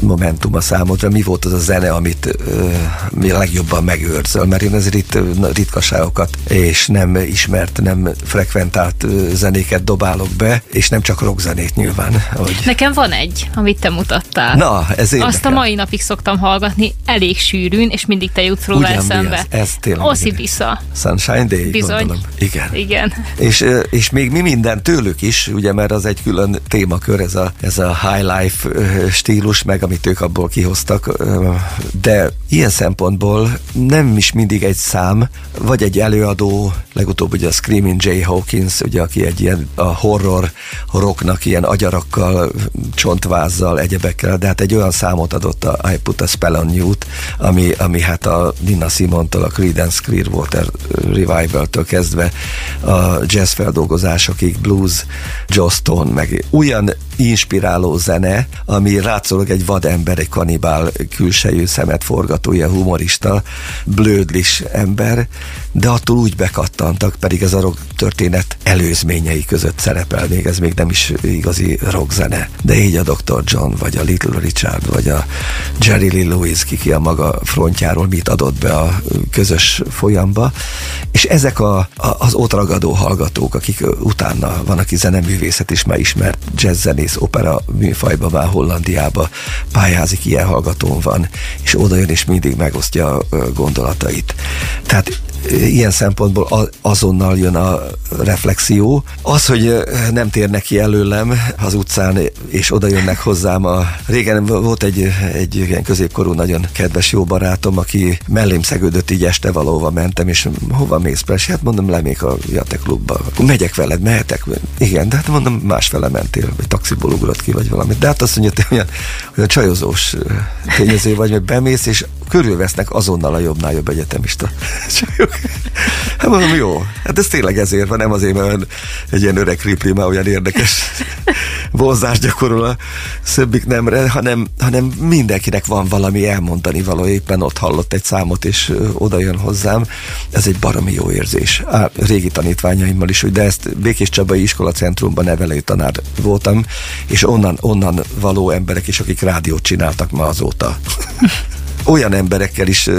momentum a számodra, mi volt az a zene, amit mi uh, legjobban megőrzöl, mert én azért itt ritkaságokat és nem ismert, nem frekventált zenéket dobálok be, és nem csak rockzenét nyilván. Hogy... Nekem van egy, amit te mutattál. Na, ez én Azt nekem. A mai napig szoktam hallgatni, elég sűrűn, és mindig te jutsz róla eszembe. Ez tényleg. Oszibisza. Sunshine Day, bizony. Gondolom. Igen. Igen. És, és még mi minden tőlük is, ugye, mert az egy külön témakör, ez a, ez a high life stílus, meg amit ők abból kihoztak, de ilyen szempontból nem is mindig egy szám, vagy egy előadó, legutóbb ugye a Screaming Jay Hawkins, ugye, aki egy ilyen a horror rocknak ilyen agyarakkal, csontvázzal, egyebekkel, de hát egy olyan számot adott a I Put a Spell on You-t, ami, ami hát a Nina Simontól, a Creedence Clearwater Revival-től kezdve a jazz feldolgozásokig, blues, Joss Stone, meg olyan inspiráló zene, ami rácolog egy vadember, egy kanibál, külsejű, szemet forgatója, humorista, blödlis ember, de attól úgy bekattantak, pedig ez a rock történet előzményei között szerepel még, ez még nem is igazi rockzene. De így a doktor John, vagy a Little Richard, vagy a Jerry Lee Lewis, ki a maga frontjáról mit adott be a közös folyamba, és ezek a, a, az ott ragadó hallgatók, akik utána van, aki zeneművészet is már ismert, jazzzenész, opera műfajba már Hollandiába pályázik, ilyen hallgatón van, és oda jön, és mindig megosztja a gondolatait. Tehát ilyen szempontból azonnal jön a reflexió. Az, hogy nem térnek ki előlem az utcán, és oda jönnek hozzám a... Régen volt egy, egy ilyen középkorú nagyon kedves jó barátom, aki mellém szegődött, így este valahova mentem, és hova mész, Presi? Hát mondom, lemék a Jate klubba. Megyek veled, mehetek? Igen, de hát mondom, másfele mentél, vagy taxiból ugrott ki, vagy valamit. De hát azt mondja, hogy olyan, olyan csajozós tényező vagy, mert bemész, és körülvesznek azonnal a jobbnál jobb egyetemista csajok. Hát mondom, jó, hát ez tényleg ezért van, nem azért, mert egy ilyen öreg Ripley már olyan érdekes vonzást gyakorol a szöbbik nemre, hanem, hanem mindenkinek van valami elmondani való, éppen ott hallott egy számot, és oda jön hozzám. Ez egy baromi jó érzés. Á, régi tanítványaimmal is, de ezt Békés Csabai Iskolacentrumban nevelő tanár voltam, és onnan, onnan való emberek is, akik rádiót csináltak ma azóta. Olyan emberekkel is,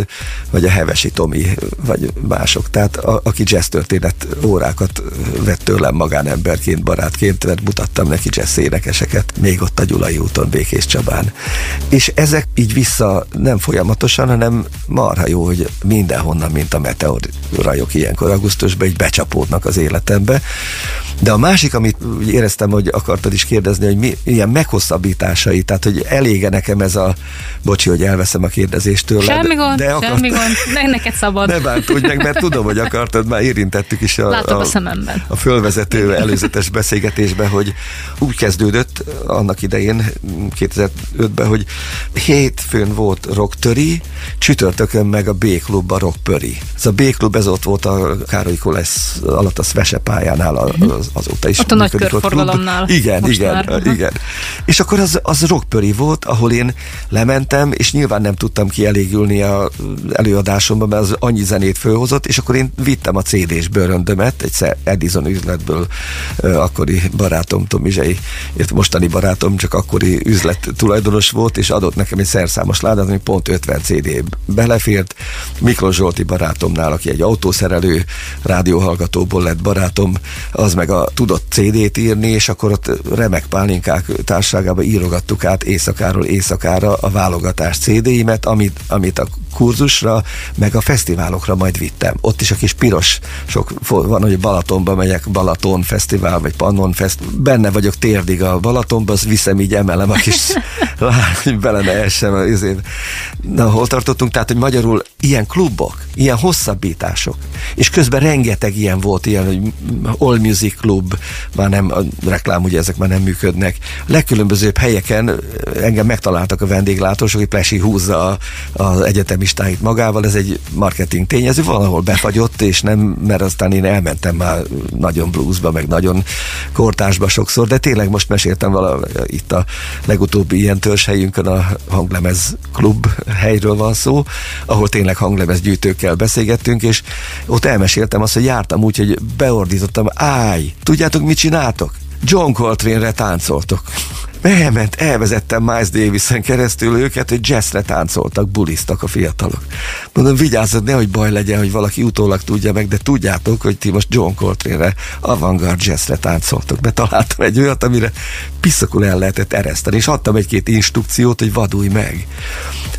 vagy a Hevesi Tomi, vagy mások, tehát a, aki jazz történet órákat vett tőlem magánemberként, barátként, mert mutattam neki jazz énekeseket, még ott a Gyulai úton, Békés Csabán. És ezek így vissza nem folyamatosan, hanem marha jó, hogy mindenhonnan, mint a meteor rajok ilyenkor augusztusban, így becsapódnak az életembe. De a másik, amit éreztem, hogy akartad is kérdezni, hogy mi, ilyen meghosszabbításai, tehát hogy elége nekem ez a, bocsi, hogy elveszem a kérdezést tőled. Semmi gond, de akart... semmi gond, ne, neked szabad. Ne bántudj meg, mert tudom, hogy akartad, már érintettük is a, a, a, a fölvezető előzetes beszélgetésben, hogy úgy kezdődött annak idején, kétezer-ötben, hogy hétfőn volt rocktöri, csütörtökön meg a B-klub a rockpöri. Ez a B-klub, ez ott volt a Károly Kolesz alatt a Svese pályánál, a, a azóta is. Ott a nagy körforgalomnál. Igen, igen, már. igen. És akkor az, az rockpöri volt, ahol én lementem, és nyilván nem tudtam kielégülni az előadásomban, mert az annyi zenét fölhozott, és akkor én vittem a cé dés bőröndömet, egy Edison üzletből, akkori barátom, Tomizsai, mostani barátom, csak akkori üzlet tulajdonos volt, és adott nekem egy szerszámos ládát, ami pont ötven cé dé belefért. Miklós Zsolti barátomnál, aki egy autószerelő, rádióhallgatóból lett barátom, az meg a tudott cé dét írni, és akkor ott Remek Pálinkák társaságában írogattuk át éjszakáról éjszakára a válogatás cé déimet, amit, amit a kurzusra, meg a fesztiválokra majd vittem. Ott is a kis piros, sok van, hogy Balatonba megyek, Balaton Fesztivál, vagy Pannon Fesztivál, benne vagyok térdig a Balatonba, azt viszem, így emelem a kis lát, hogy bele ne essem. Na, hol tartottunk? Tehát, hogy magyarul ilyen klubok, ilyen hosszabbítások, és közben rengeteg ilyen volt, ilyen, hogy All Music Club, már nem, a reklám, ugye ezek már nem működnek. Legkülönbözőbb helyeken engem megtaláltak a vendéglátós, aki Plesi húzza az egyetemistáit magával, ez egy marketing tényező, valahol befagyott, és nem, mert aztán én elmentem már nagyon bluesba, meg nagyon kortásba sokszor, de tényleg most meséltem vala, itt a legutóbbi ilyen törzshelyünkön a Hanglemez Klub helyről van szó, ahol tényleg hanglemezgyűjtőkkel beszélgettünk, és ott elmeséltem azt, hogy jártam úgy, hogy beordítottam, állj! Tudjátok, mit csináltok? John Coltrane-re táncoltok. Mehement, elvezettem Miles Davisen keresztül őket, hogy jazzre táncoltak, buliztak a fiatalok. Mondom, vigyázzad, nehogy baj legyen, hogy valaki utólag tudja meg, de tudjátok, hogy ti most John Coltrane-re, avantgard jazzre táncoltok. Betaláltam egy olyat, amire piszakul el lehetett ereszteni, és adtam egy-két instrukciót, hogy vadulj meg,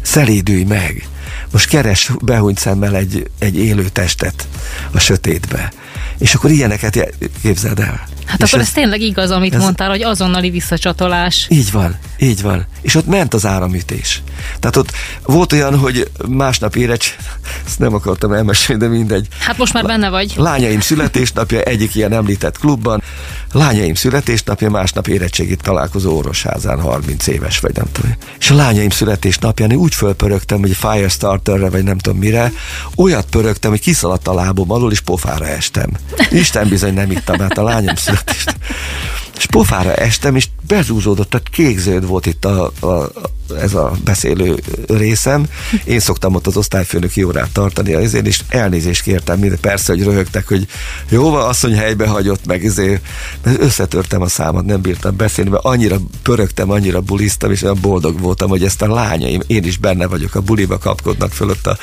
szelédülj meg. Most keres behúnyt szemmel egy, egy élő testet a sötétbe. És akkor ilyeneket képzeld el. Hát és akkor ez, ez tényleg igaz, amit ez, mondtál, hogy azonnali visszacsatolás. Így van, így van. És ott ment az áramütés. Tehát ott volt olyan, hogy másnap érecs, ezt nem akartam elmesélni, de mindegy. Hát most már benne vagy. Lányaim születésnapja, egyik ilyen említett klubban. Lányaim születésnapja, másnap érettségit találkozó Orosházán, harminc éves vagy nem tudom. És a lányaim születésnapján én úgy fölpörögtem, hogy Firestarterre vagy nem tudom mire, olyat pörögtem, hogy kiszaladt a lábom alól, és pofára estem. Isten bizony nem ittam át a lányom születést. És pofára estem, és bezúzódott, tehát kékzöld volt itt a, a, ez a beszélő részem. Én szoktam ott az osztályfőnöki órát tartani, ezért is elnézést kértem, mire persze, hogy röhögtek, hogy jó, asszony helybe hagyott meg, ezért összetörtem a számat, nem bírtam beszélni, mert annyira pörögtem, annyira buliztam, és olyan boldog voltam, hogy ezt a lányaim, én is benne vagyok, a buliba kapkodnak fölött a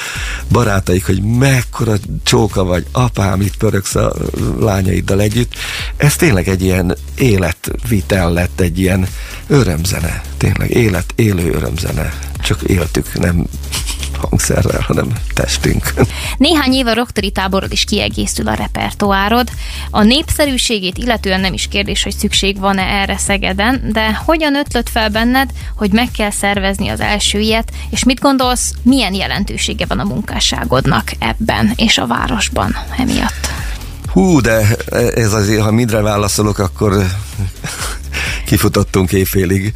barátaik, hogy mekkora csóka vagy, apám, itt pörögsz a lányaiddal együtt. Ez tényleg egy ilyen életvitel lett, egy ilyen örömzene, tényleg élet, élő örömzene. Csak éltük, nem hangszerrel, hanem testünk. Néhány éve rockteri táborod is kiegészül a repertoárod. A népszerűségét illetően nem is kérdés, hogy szükség van-e erre Szegeden, de hogyan ötlött fel benned, hogy meg kell szervezni az első ilyet, és mit gondolsz, milyen jelentősége van a munkásságodnak ebben és a városban emiatt? Hú, de ez azért, ha mindre válaszolok, akkor kifutottunk éjfélig.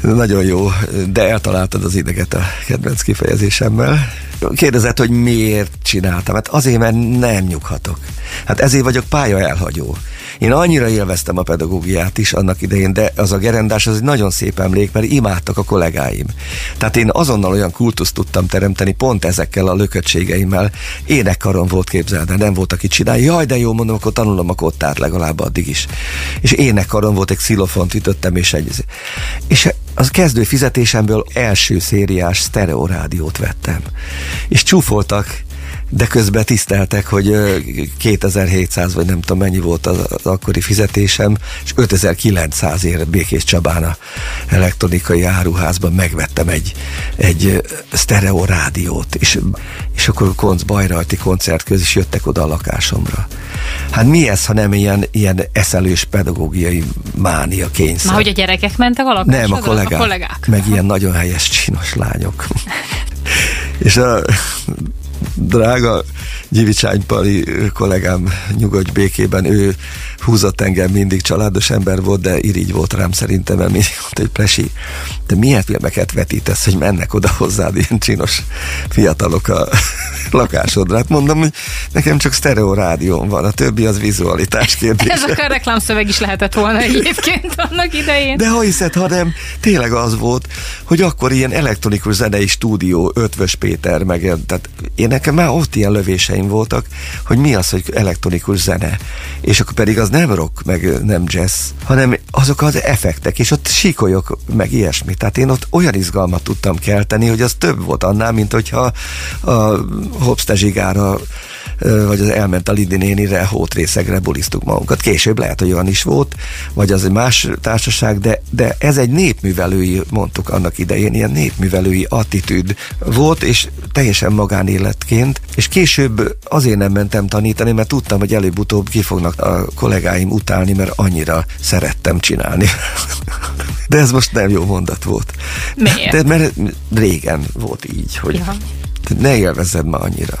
Nagyon jó, de eltaláltad az ideget a kedvenc kifejezésemmel. Kérdezett, hogy miért csináltam? Hát azért, mert nem nyughatok. Hát ezért vagyok pályaelhagyó. Én annyira élveztem a pedagógiát is annak idején, de az a gerendás az egy nagyon szép emlék, mert imádtak a kollégáim. Tehát én azonnal olyan kultuszt tudtam teremteni pont ezekkel a lököttségeimmel. Énekkaron volt, képzeld, de nem volt, aki csinálja. Jaj, de jó, mondom, akkor tanulom a kottát legalább addig is. És énekkaron volt, egy xilofont ütöttem, és egy... És az kezdő fizetésemből első szériás sztereorádiót vettem. És csúfoltak, de közben tiszteltek, hogy kétezer-hétszáz vagy nem tudom mennyi volt az, az akkori fizetésem, és ötezer-kilencszázért Békés Csabán a elektronikai áruházban megvettem egy, egy sztereó rádiót, és, és akkor konc, bajrajti koncert köz is jöttek oda a lakásomra. Hát mi ez, ha nem ilyen, ilyen eszelős pedagógiai mánia kényszer? Már hogy a gyerekek mentek a lakásodra? Nem, a kollégák, a kollégák. Meg ilyen nagyon helyes, csinos lányok. És a drága Gyivicsány Pali kollégám, nyugodj békében, ő húzott engem mindig, családos ember volt, de irigy volt rám szerintem, mert mindig mondta, hogy Plesi, de milyen filmeket vetítesz, hogy mennek oda hozzád ilyen csinos fiatalok a lakásodra. Hát mondom, hogy nekem csak sztereó rádióm van, a többi az vizualitás kérdése. Ez akár reklámszöveg is lehetett volna egyébként annak idején. De ha hiszed, ha nem, tényleg az volt, hogy akkor ilyen elektronikus zenei stúdió, Ötvös Péter, meg tehát én nekem már ott ilyen lövéseim voltak, hogy mi az, hogy elektronikus zene. És akkor pedig az nem rock, meg nem jazz, hanem azok az effektek, és ott síkolyok, meg ilyesmi. Tehát én ott olyan izgalmat tudtam kelteni, hogy az több volt annál, mint hogyha a Hopszte Zsigára, vagy az Elment a Lidi nénire, Hótrészegre bulisztuk magunkat. Később lehet, hogy olyan is volt, vagy az egy más társaság, de, de ez egy népművelői, mondtuk annak idején, ilyen népművelői attitűd volt, és teljesen magánéletként, és később azért nem mentem tanítani, mert tudtam, hogy előbb-utóbb ki fognak a kollégáim utálni, mert annyira szerettem csinálni. De ez most nem jó mondat volt. Miért? De mert régen volt így, hogy ja, ne élvezzed már annyira.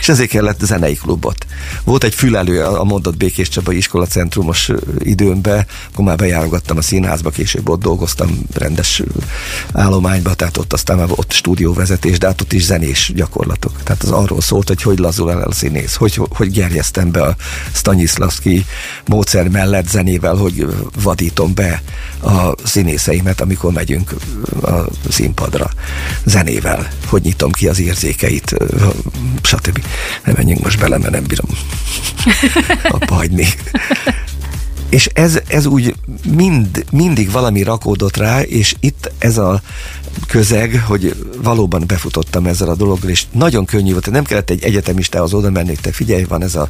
És ezért kellett zenei klubot. Volt egy fülelő a mondott Békés Csabai iskolacentrumos időmben, akkor már bejárogattam a színházba, később ott dolgoztam rendes állományba, tehát ott aztán már ott stúdióvezetés, de hát ott is zenés gyakorlatok. Tehát az arról szólt, hogy hogy lazul el a színész, hogy, hogy gerjesztem be a Stanislavski módszer mellett zenével, hogy vadítom be a színészeimet, amikor megyünk a színpadra zenével, hogy nyitom ki az érzékeit, stb. Nem menjünk most bele, mert nem bírom abba hagyni. és ez, ez úgy mind, mindig valami rakódott rá, és itt ez a közeg, hogy valóban befutottam ezzel a dologgal, és nagyon könnyű volt, nem kellett egy egyetemistához oda mennék, te figyelj, van ez a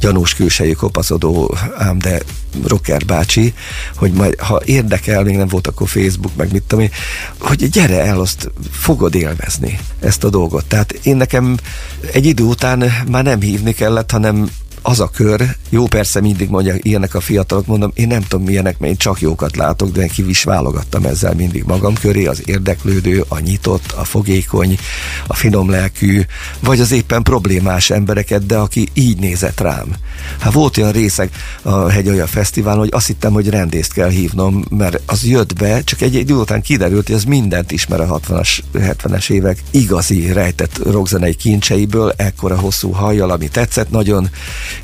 gyanús külsejű kopaszodó, ám de rocker bácsi, hogy majd, ha érdekel, még nem volt akkor Facebook, meg mit tudom én, hogy gyere el, azt fogod élvezni ezt a dolgot. Tehát én nekem egy idő után már nem hívni kellett, hanem az a kör, jó persze mindig mondják ilyenek a fiatalok, mondom, én nem tudom milyenek, mert én csak jókat látok, de én ki is válogattam ezzel mindig magam köré, az érdeklődő, a nyitott, a fogékony, a finom lelkű, vagy az éppen problémás embereket, de aki így nézett rám. Hát volt olyan részeg a Hegyalja Fesztiválon, hogy azt hittem, hogy rendészt kell hívnom, mert az jött be, csak egy idő után kiderült, hogy az mindent ismer a hatvanas, hetvenes évek igazi rejtett rockzenei kincseiből, ekkora hosszú hajjal, ami tetszett nagyon.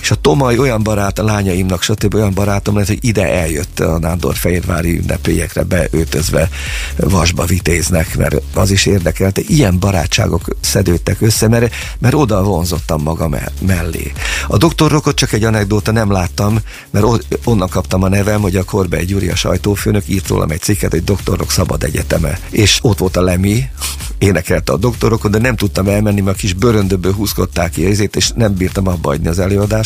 És a Tomaj olyan barát, a lányaimnak stb. Olyan barátom lett, hogy ide eljött a nándorfehérvári ünnepélyekre beöltözve, Vasba Vitéznek, mert az is érdekelte. Ilyen barátságok szedődtek össze, mert, mert oda vonzottam magam mellé. A doktor Rockot csak egy anekdóta, nem láttam, mert onnan kaptam a nevem, hogy a Korbély Gyuri, a sajtófőnök, írt rólam egy cikket, hogy doktor Rock szabad egyeteme. És ott volt a Lemi, énekelte a doktor Rockot, de nem tudtam elmenni, mert a kis bőröndöből húzkodták ki érzét, és nem bírtam abba adni az előadást,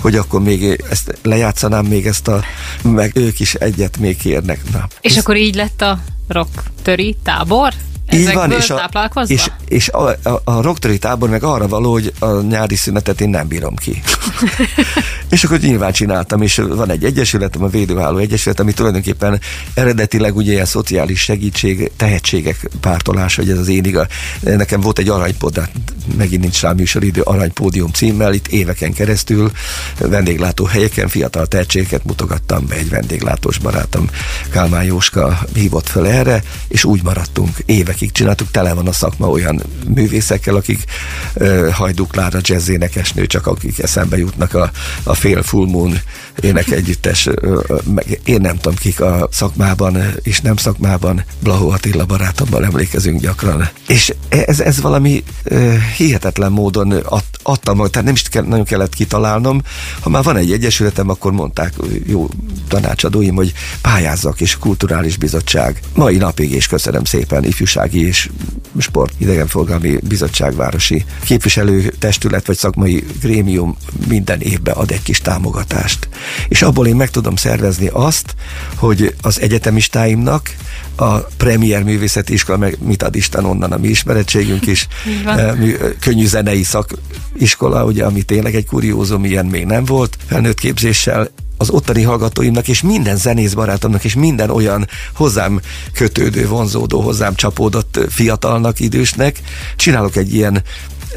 hogy akkor még ezt lejátszanám, még ezt a, meg ők is egyet még kérnek. Na, és ez... akkor így lett a rocktöri tábor? Ezekből így van, és a, és, és a, a, a rocktöri tábor meg arra való, hogy a nyári szünetet én nem bírom ki. És akkor nyilván csináltam, és van egy egyesületem, a Védőháló Egyesület, ami tulajdonképpen eredetileg ugye ilyen szociális segítség, tehetségek pártolása, hogy ez az én igaz. Nekem volt egy aranypód, de megint nincs rá műsoridő, Aranypódium címmel, itt éveken keresztül vendéglátóhelyeken fiatal tehetségeket mutogattam be, egy vendéglátós barátom, Kálmán Jóska hívott fel erre, és úgy maradtunk, évek akik csináltuk, tele van a szakma olyan művészekkel, akik uh, Hajdú Klára jazz énekesnő, csak akik eszembe jutnak a, a Fél Full Moon énekegyüttes, uh, meg én nem tudom kik a szakmában és nem szakmában, Blahó Attila barátommal emlékezünk gyakran. És ez, ez valami uh, hihetetlen módon ad, adtam, tehát nem is kell, nagyon kellett kitalálnom, ha már van egy egyesületem, akkor mondták jó tanácsadóim, hogy pályázzak, és Kulturális Bizottság. Mai napig, és köszönöm szépen, ifjúság és Sport Idegenforgalmi Bizottságvárosi képviselő testület vagy szakmai grémium minden évben ad egy kis támogatást. És abból én meg tudom szervezni azt, hogy az egyetemistáimnak a Premier Művészeti Iskola, meg mit ad Isten, onnan a mi ismeretségünk is, mű, könnyű zenei szakiskola, ugye, ami tényleg egy kuriózum, ilyen még nem volt, felnőtt képzéssel, az ottani hallgatóimnak és minden zenész barátomnak és minden olyan hozzám kötődő, vonzódó, hozzám csapódott fiatalnak, idősnek csinálok egy ilyen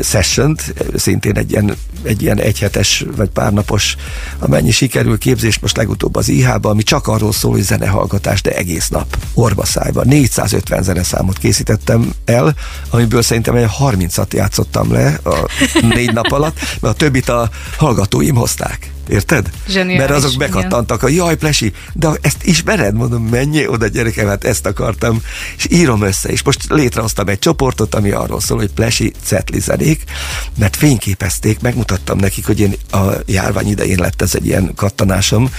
sessiont, szintén egy ilyen, egy ilyen egyhetes vagy párnapos, amennyi sikerül, képzés, most legutóbb az i há-ba, ami csak arról szól, hogy zenehallgatás, de egész nap orvaszájban. négyszázötven zeneszámot készítettem el, amiből szerintem egy harmincat játszottam le a négy nap alatt, mert a többit a hallgatóim hozták. Érted? Zseniális, mert azok bekattantak, igen. A jaj, Plesi, de ezt ismered? Mondom, menjél oda gyerekem, hát ezt akartam, és írom össze, és most létrehoztam egy csoportot, ami arról szól, hogy Plesi cetli zenék, mert fényképezték, megmutattam nekik, hogy én a járvány idején lett ez egy ilyen kattanásom,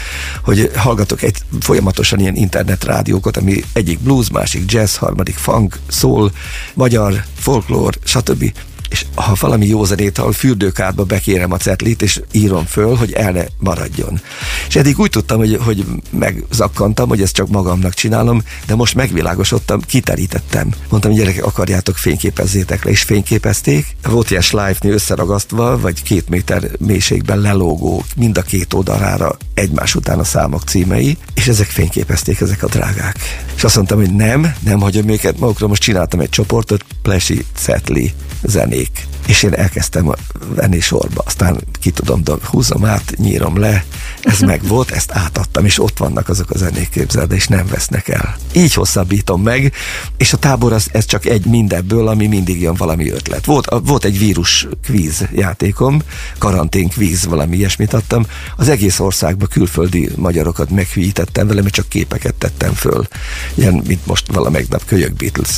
hogy hallgatok egy folyamatosan ilyen internetrádiókat, ami egyik blues, másik jazz, harmadik funk, soul, magyar, folklór, stb., és ha valami jó zenét, ha fürdőkádba bekérem a cetlit, és írom föl, hogy el ne maradjon. És eddig úgy tudtam, hogy, hogy megzakkantam, hogy ezt csak magamnak csinálom, de most megvilágosodtam, kiterítettem. Mondtam, hogy gyerekek, akarjátok, fényképezzétek le, és fényképezték. Volt ilyen slájfni összeragasztva, vagy két méter mélységben lelógó, mind a két oldalára egymás után a számok címei, és ezek fényképezték, ezek a drágák. És azt mondtam, hogy nem, nem hagyom őket magukra, most csináltam egy csoportot, Plesi cetli zené. És én elkezdtem venni sorba, aztán ki tudom, húzom át, nyírom le, ez meg volt, ezt átadtam, és ott vannak azok a zenék, képzeld, és nem vesznek el. Így hosszabbítom meg, és a tábor az, ez csak egy mindebből, ami mindig jön valami ötlet. Volt, volt egy vírus kvíz játékom, karantén kvíz, valami ilyesmit adtam, az egész országba külföldi magyarokat meghűjítettem vele, mert csak képeket tettem föl. Ilyen, mint most valamelyik nap kölyök Beatles,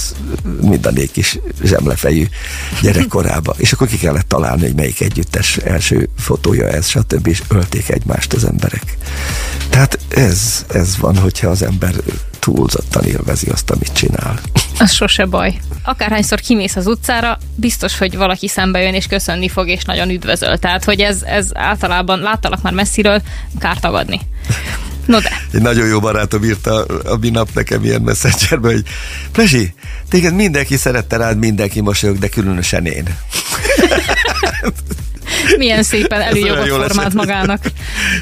mind a négy kis zsemlefejű gyerek korába. És akkor ki kellett találni, hogy melyik együttes első fotója ez, stb. És ölték egymást az emberek. Tehát hát ez, ez van, hogyha az ember túlzottan élvezi azt, amit csinál. Az sose baj. Akárhányszor kimész az utcára, biztos, hogy valaki szembe jön és köszönni fog, és nagyon üdvözöl. Tehát, hogy ez, ez általában, láttalak már messziről, kár tagadni. No de. Egy nagyon jó barátom írta a minap nekem ilyen messengerbe, hogy Plesi, téged mindenki szerette rád, mindenki mosolyog, de különösen én. Milyen szépen előjogat formát magának.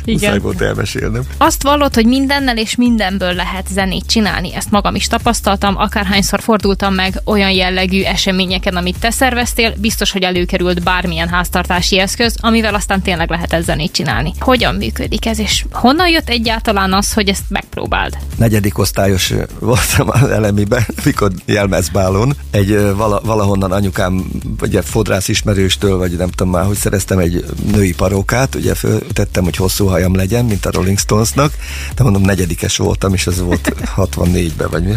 Igen. Muszáj volt elmesélnem. Azt vallod, hogy mindennel és mindenből lehet zenét csinálni. Ezt magam is tapasztaltam, akárhányszor fordultam meg olyan jellegű eseményeken, amit te szerveztél, biztos, hogy előkerült bármilyen háztartási eszköz, amivel aztán tényleg lehetett zenét csinálni. Hogyan működik ez, és honnan jött egyáltalán az, hogy ezt megpróbáld? Negyedik osztályos voltam az elemiben, mikor jelmezbálon. Egy vala, valahonnan anyukám, vagy fodrász ismerőstől, vagy nem tudom már, hogy szereztem egy női parókát, ugye föltettem, hogy hosszú hajam legyen, mint a Rolling Stonesnak, de mondom, negyedikes voltam, és ez volt hatvannégyben, vagy mi.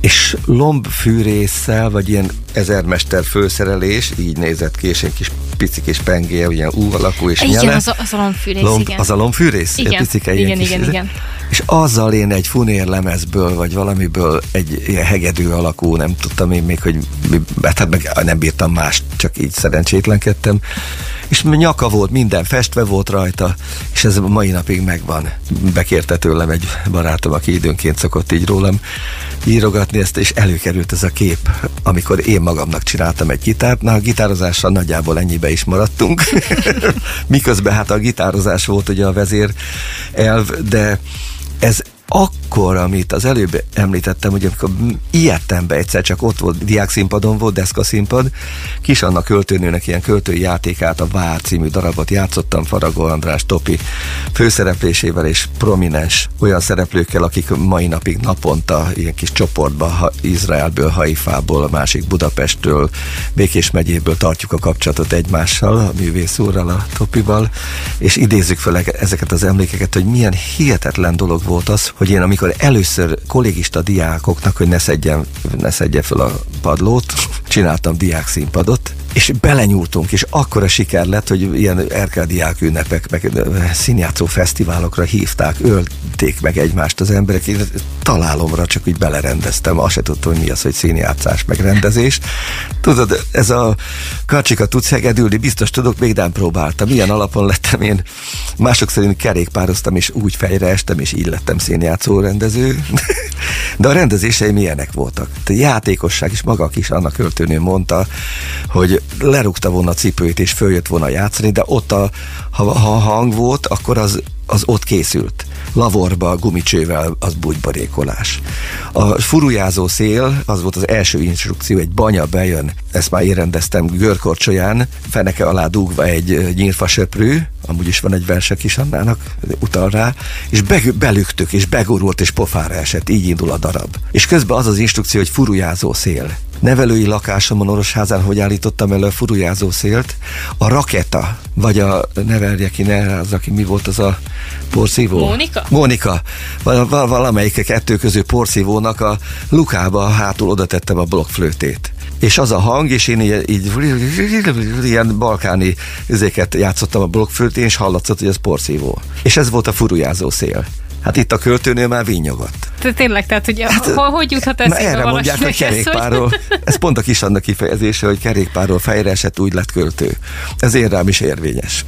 És lombfűrésszel, vagy ilyen ezermester főszerelés, így nézett ki, és egy kis picik és pengéje, ilyen U alakú és nyele. Igen, az a, az a lombfűrész, Lomb, igen. Az a lombfűrész? Igen, picike, igen, igen, igen, igen. És azzal én egy funérlemezből, vagy valamiből egy ilyen hegedű alakú, nem tudtam én még, hogy hát meg nem bírtam más, csak így szerencsétlenkedtem. És nyaka volt, minden festve volt rajta, és ez mai napig megvan. Bekérte tőlem egy barátom, aki időnként szokott így rólam írogatni ezt, és előkerült ez a kép, amikor én magamnak csináltam egy gitárt. Na, a gitározással nagyjából ennyibe is maradtunk. Miközben hát a gitározás volt ugye a vezér elv, de ez akkor, amit az előbb említettem, hogy amikor ijedtem be egyszer, csak ott volt, diákszínpadon volt, deszkaszínpad, Kis Anna költőnőnek ilyen költői játékát, a Vár című darabot játszottam Faragó András Topi főszereplésével és prominens olyan szereplőkkel, akik mai napig naponta ilyen kis csoportba, ha Izraelből, Haifából, a másik Budapesttől, Békés megyéből tartjuk a kapcsolatot egymással, a művész úrral, a Topival, és idézzük fel ezeket az emlékeket, hogy milyen hihetetlen dolog volt az, hogy én amikor először kollégista diákoknak, hogy ne szedjen, ne szedje fel a padlót, csináltam diákszínpadot, és belenyúltunk, és akkora siker lett, hogy ilyen erkádiák ünnepek, meg színjátszó fesztiválokra hívták, ölték meg egymást az emberek, én találomra csak úgy belerendeztem, azt se tudtam, hogy mi az, hogy színjátszás, meg rendezés. Tudod, ez a karcsika tudsz hegedülni, biztos tudok, még nem próbáltam. Ilyen alapon lettem én, mások szerint kerékpároztam, és úgy fejre estem, és így lettem színjátszó rendező. De a rendezéseim ilyenek voltak. A játékosság, és maga Kis Anna költőnő mondta, hogy lerúgta volna a cipőjét, és följött volna játszani, de ott a, ha, ha hang volt, akkor az, az ott készült. Lavorba, gumicsővel, az bugybarékolás. A furujázó szél, az volt az első instrukció, egy banya bejön, ezt már én rendeztem görkorcsolyán, feneke alá dugva egy nyírfasöprő, amúgy is van egy verse Kis Annának, utal rá, és be, belüktük, és begurult, és pofára esett, így indul a darab. És közben az az instrukció, hogy furujázó szél. Nevelői lakásomon Orosházán, hogy állítottam elő a furujázó szélt, a raketa, vagy a nevelje ki, ne, az, aki mi volt az a porszívó? Mónika? Mónika. Val- val- valamelyik kettő közül porszívónak a lukába hátul oda tettem a blokkflőtét. És az a hang, és én így, így ilyen balkáni üzéket játszottam a blokkflőtén, és hallatszott, hogy ez porszívó. És ez volt a furujázó szél. Hát itt a költőnél már vinnyogott. Tényleg, tehát hogy hát, hogy juthat ez? Erre mondják, hogy kerékpárról. Ez pont a Kis Anna kifejezése, hogy kerékpárról fejre esett, úgy lett költő. Ez én rám is érvényes.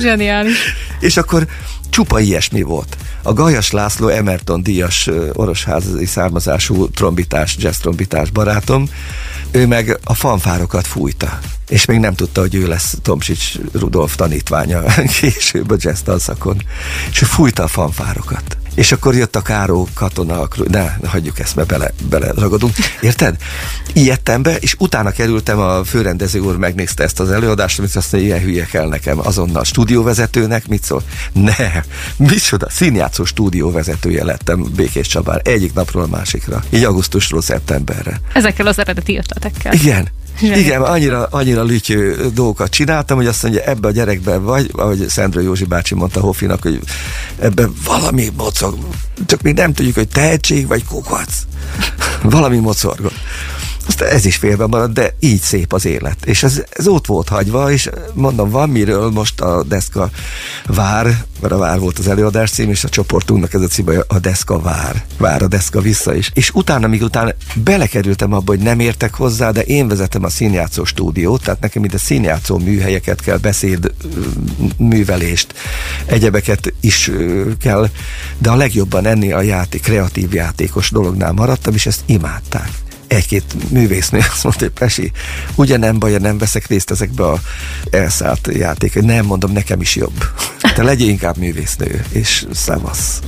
Zseniális. És akkor csupa ilyesmi volt. A Gajas László Emerton díjas orosházi származású trombitás, jazz trombitás barátom, ő meg a fanfárokat fújta. És még nem tudta, hogy ő lesz Tomsics Rudolf tanítványa később a jazz tanszakon. És ő fújta a fanfárokat. És akkor jött a Káró katona, a kru- ne, hagyjuk ezt, mert bele, bele ragadunk. Érted? Ijedtem be, és utána kerültem, a főrendező úr megnézte ezt az előadást, amit azt mondja, ilyen hülye kell nekem, azonnal stúdióvezetőnek, mit szól? Ne, micsoda, színjátszó stúdióvezetője lettem Békés Csabán, egyik napról a másikra, így augusztusról szeptemberre. Ezekkel az eredeti ötletekkel. Igen. Zseni. Igen, annyira, annyira lütyő dolgokat csináltam, hogy azt mondja, ebbe a gyerekben vagy, ahogy Szendrő Józsi bácsi mondta Hofinak, hogy ebben valami mocog, csak még nem tudjuk, hogy tehetség vagy kukac. Valami mocorgott. Aztán ez is félbe maradt, de így szép az élet. És ez, ez ott volt hagyva, és mondom, van miről most a Deszka vár, mert a Vár volt az előadás cím, és a csoportunknak ez a címe, a Deszka vár. Vár a Deszka vissza is. És utána, míg utána belekerültem abba, hogy nem értek hozzá, de én vezetem a színjátszó stúdiót, tehát nekem ide színjátszó műhelyeket kell, beszéd, művelést, egyebeket is kell, de a legjobban ennél a játék, kreatív játékos dolognál maradtam, és ezt imádták. Egy-két művésznő azt mondta, hogy Pesi, ugye nem baj, nem veszek részt ezekbe a elszállt játék. Nem, mondom, nekem is jobb. Te legyél inkább művésznő, és szevasz.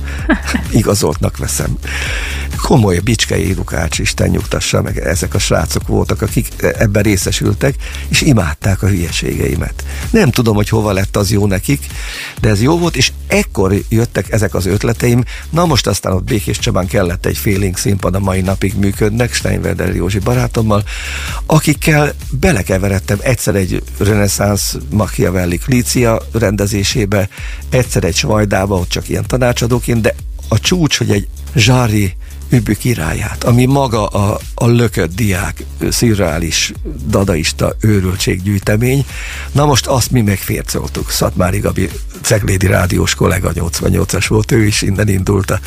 Igazoltnak veszem. Komoly, Bicskei Lukács, Isten nyugtassa meg, ezek a srácok voltak, akik ebben részesültek, és imádták a hülyeségeimet. Nem tudom, hogy hova lett az jó nekik, de ez jó volt, és ekkor jöttek ezek az ötleteim. Na most aztán ott Békés Csabán kellett egy félénk színpad, a mai napig működnek, Steinwerder Józsi barátommal, akikkel belekeveredtem egyszer egy reneszánsz Machiavelli Klícia rendezésébe, egyszer egy Svajdába, ott csak ilyen tanácsadóként, de a csúcs, hogy egy Zsári Übbü királyát, ami maga a, a lökött diák, szürreális, dadaista őrültséggyűjtemény. Na most azt mi megfércoltuk. Szatmári Gabi, ceglédi rádiós kollega, nyolcvannyolcas volt, ő is innen indult a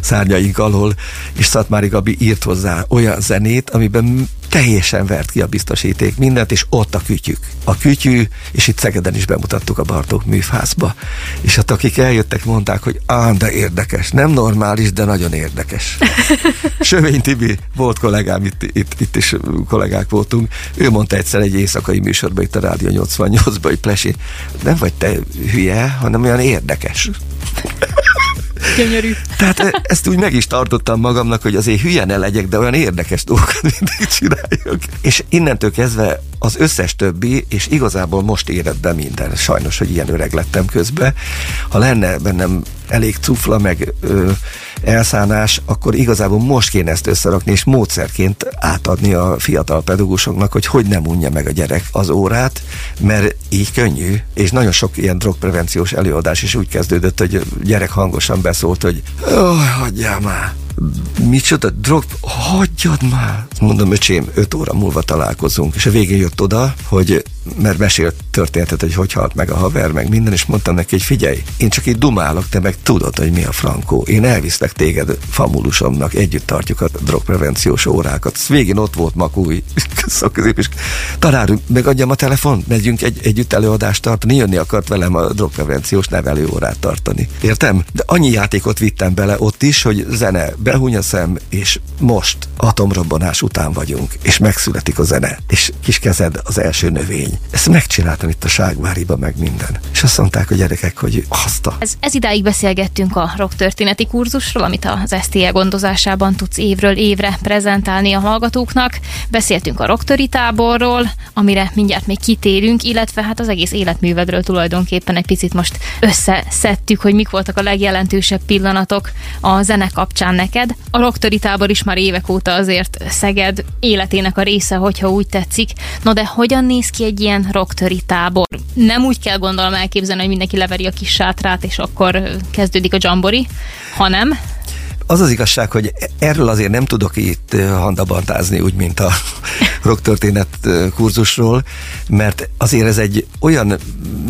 szárnyaink alól, és Szatmári Gabi írt hozzá olyan zenét, amiben teljesen vert ki a biztosíték mindent, és ott a kütyük. A kütyű, és itt Szegeden is bemutattuk a Bartók műfházba. És hát akik eljöttek, mondták, hogy ám, de érdekes, nem normális, de nagyon érdekes. Sövény Tibi volt kollégám, itt, itt, itt is kollégák voltunk, ő mondta egyszer egy éjszakai műsorban, itt a Rádió nyolcvannyolcban, hogy Plesi, nem vagy te hülye, hanem olyan érdekes. Gyönyörű. Tehát ezt úgy meg is tartottam magamnak, hogy azért hülye ne legyek, de olyan érdekes dolgokat mindig csináljak. És innentől kezdve az összes többi, és igazából most érett be minden. Sajnos, hogy ilyen öreg lettem közben. Ha lenne bennem elég cufla, meg ö, elszánás, akkor igazából most kéne ezt összerakni, és módszerként átadni a fiatal pedagógusoknak, hogy hogy nem unja meg a gyerek az órát, mert így könnyű, és nagyon sok ilyen drogprevenciós előadás is úgy kezdődött, hogy gyerek hangosan beszólt, hogy oh, hagyjál már! Micsoda drog? Hagyjad már! Mondom, öcsém, öt óra múlva találkozunk. És a végén jött oda, hogy mert mesélt történetet, hogy hogy halt meg a haver, meg minden, és mondtam neki, hogy figyelj, én csak így dumálok, te meg tudod, hogy mi a frankó. Én elviszlek téged famulusomnak, együtt tartjuk a drogprevenciós órákat. Végén ott volt Makúj, szakközép is. Tanár, megadjam a telefon, megyünk egy, együtt előadást tartani, jönni akart velem a drogprevenciós nevelőórát tartani. Értem? De annyi játékot vittem bele ott is, hogy zene, behúny a szem, és most atomrobbanás után vagyunk, és megszületik a zene, és kis kezed az első növény. Ezt megcsináltam itt a Ságváriba, meg minden. És azt mondták a gyerekek, hogy azt a... Ez, ez idáig beszélgettünk a rocktörténeti kurzusról, amit az es té e gondozásában tudsz évről évre prezentálni a hallgatóknak. Beszéltünk a rocktöri táborról, amire mindjárt még kitérünk, illetve hát az egész életművedről tulajdonképpen egy picit most összeszedtük, hogy mik voltak a legjelentősebb pillanatok a zene kapcsán neked. A rocktöri tábor is már évek óta azért Szeged életének a része, hogyha úgy tetszik. No de hogyan néz ki egy ilyen rocktöri tábor? Nem úgy kell gondolom elképzelni, hogy mindenki leveri a kis sátrát, és akkor kezdődik a dzsambori, hanem... Az az igazság, hogy erről azért nem tudok itt handabantázni, úgy, mint a rocktörténet kurzusról, mert azért ez egy olyan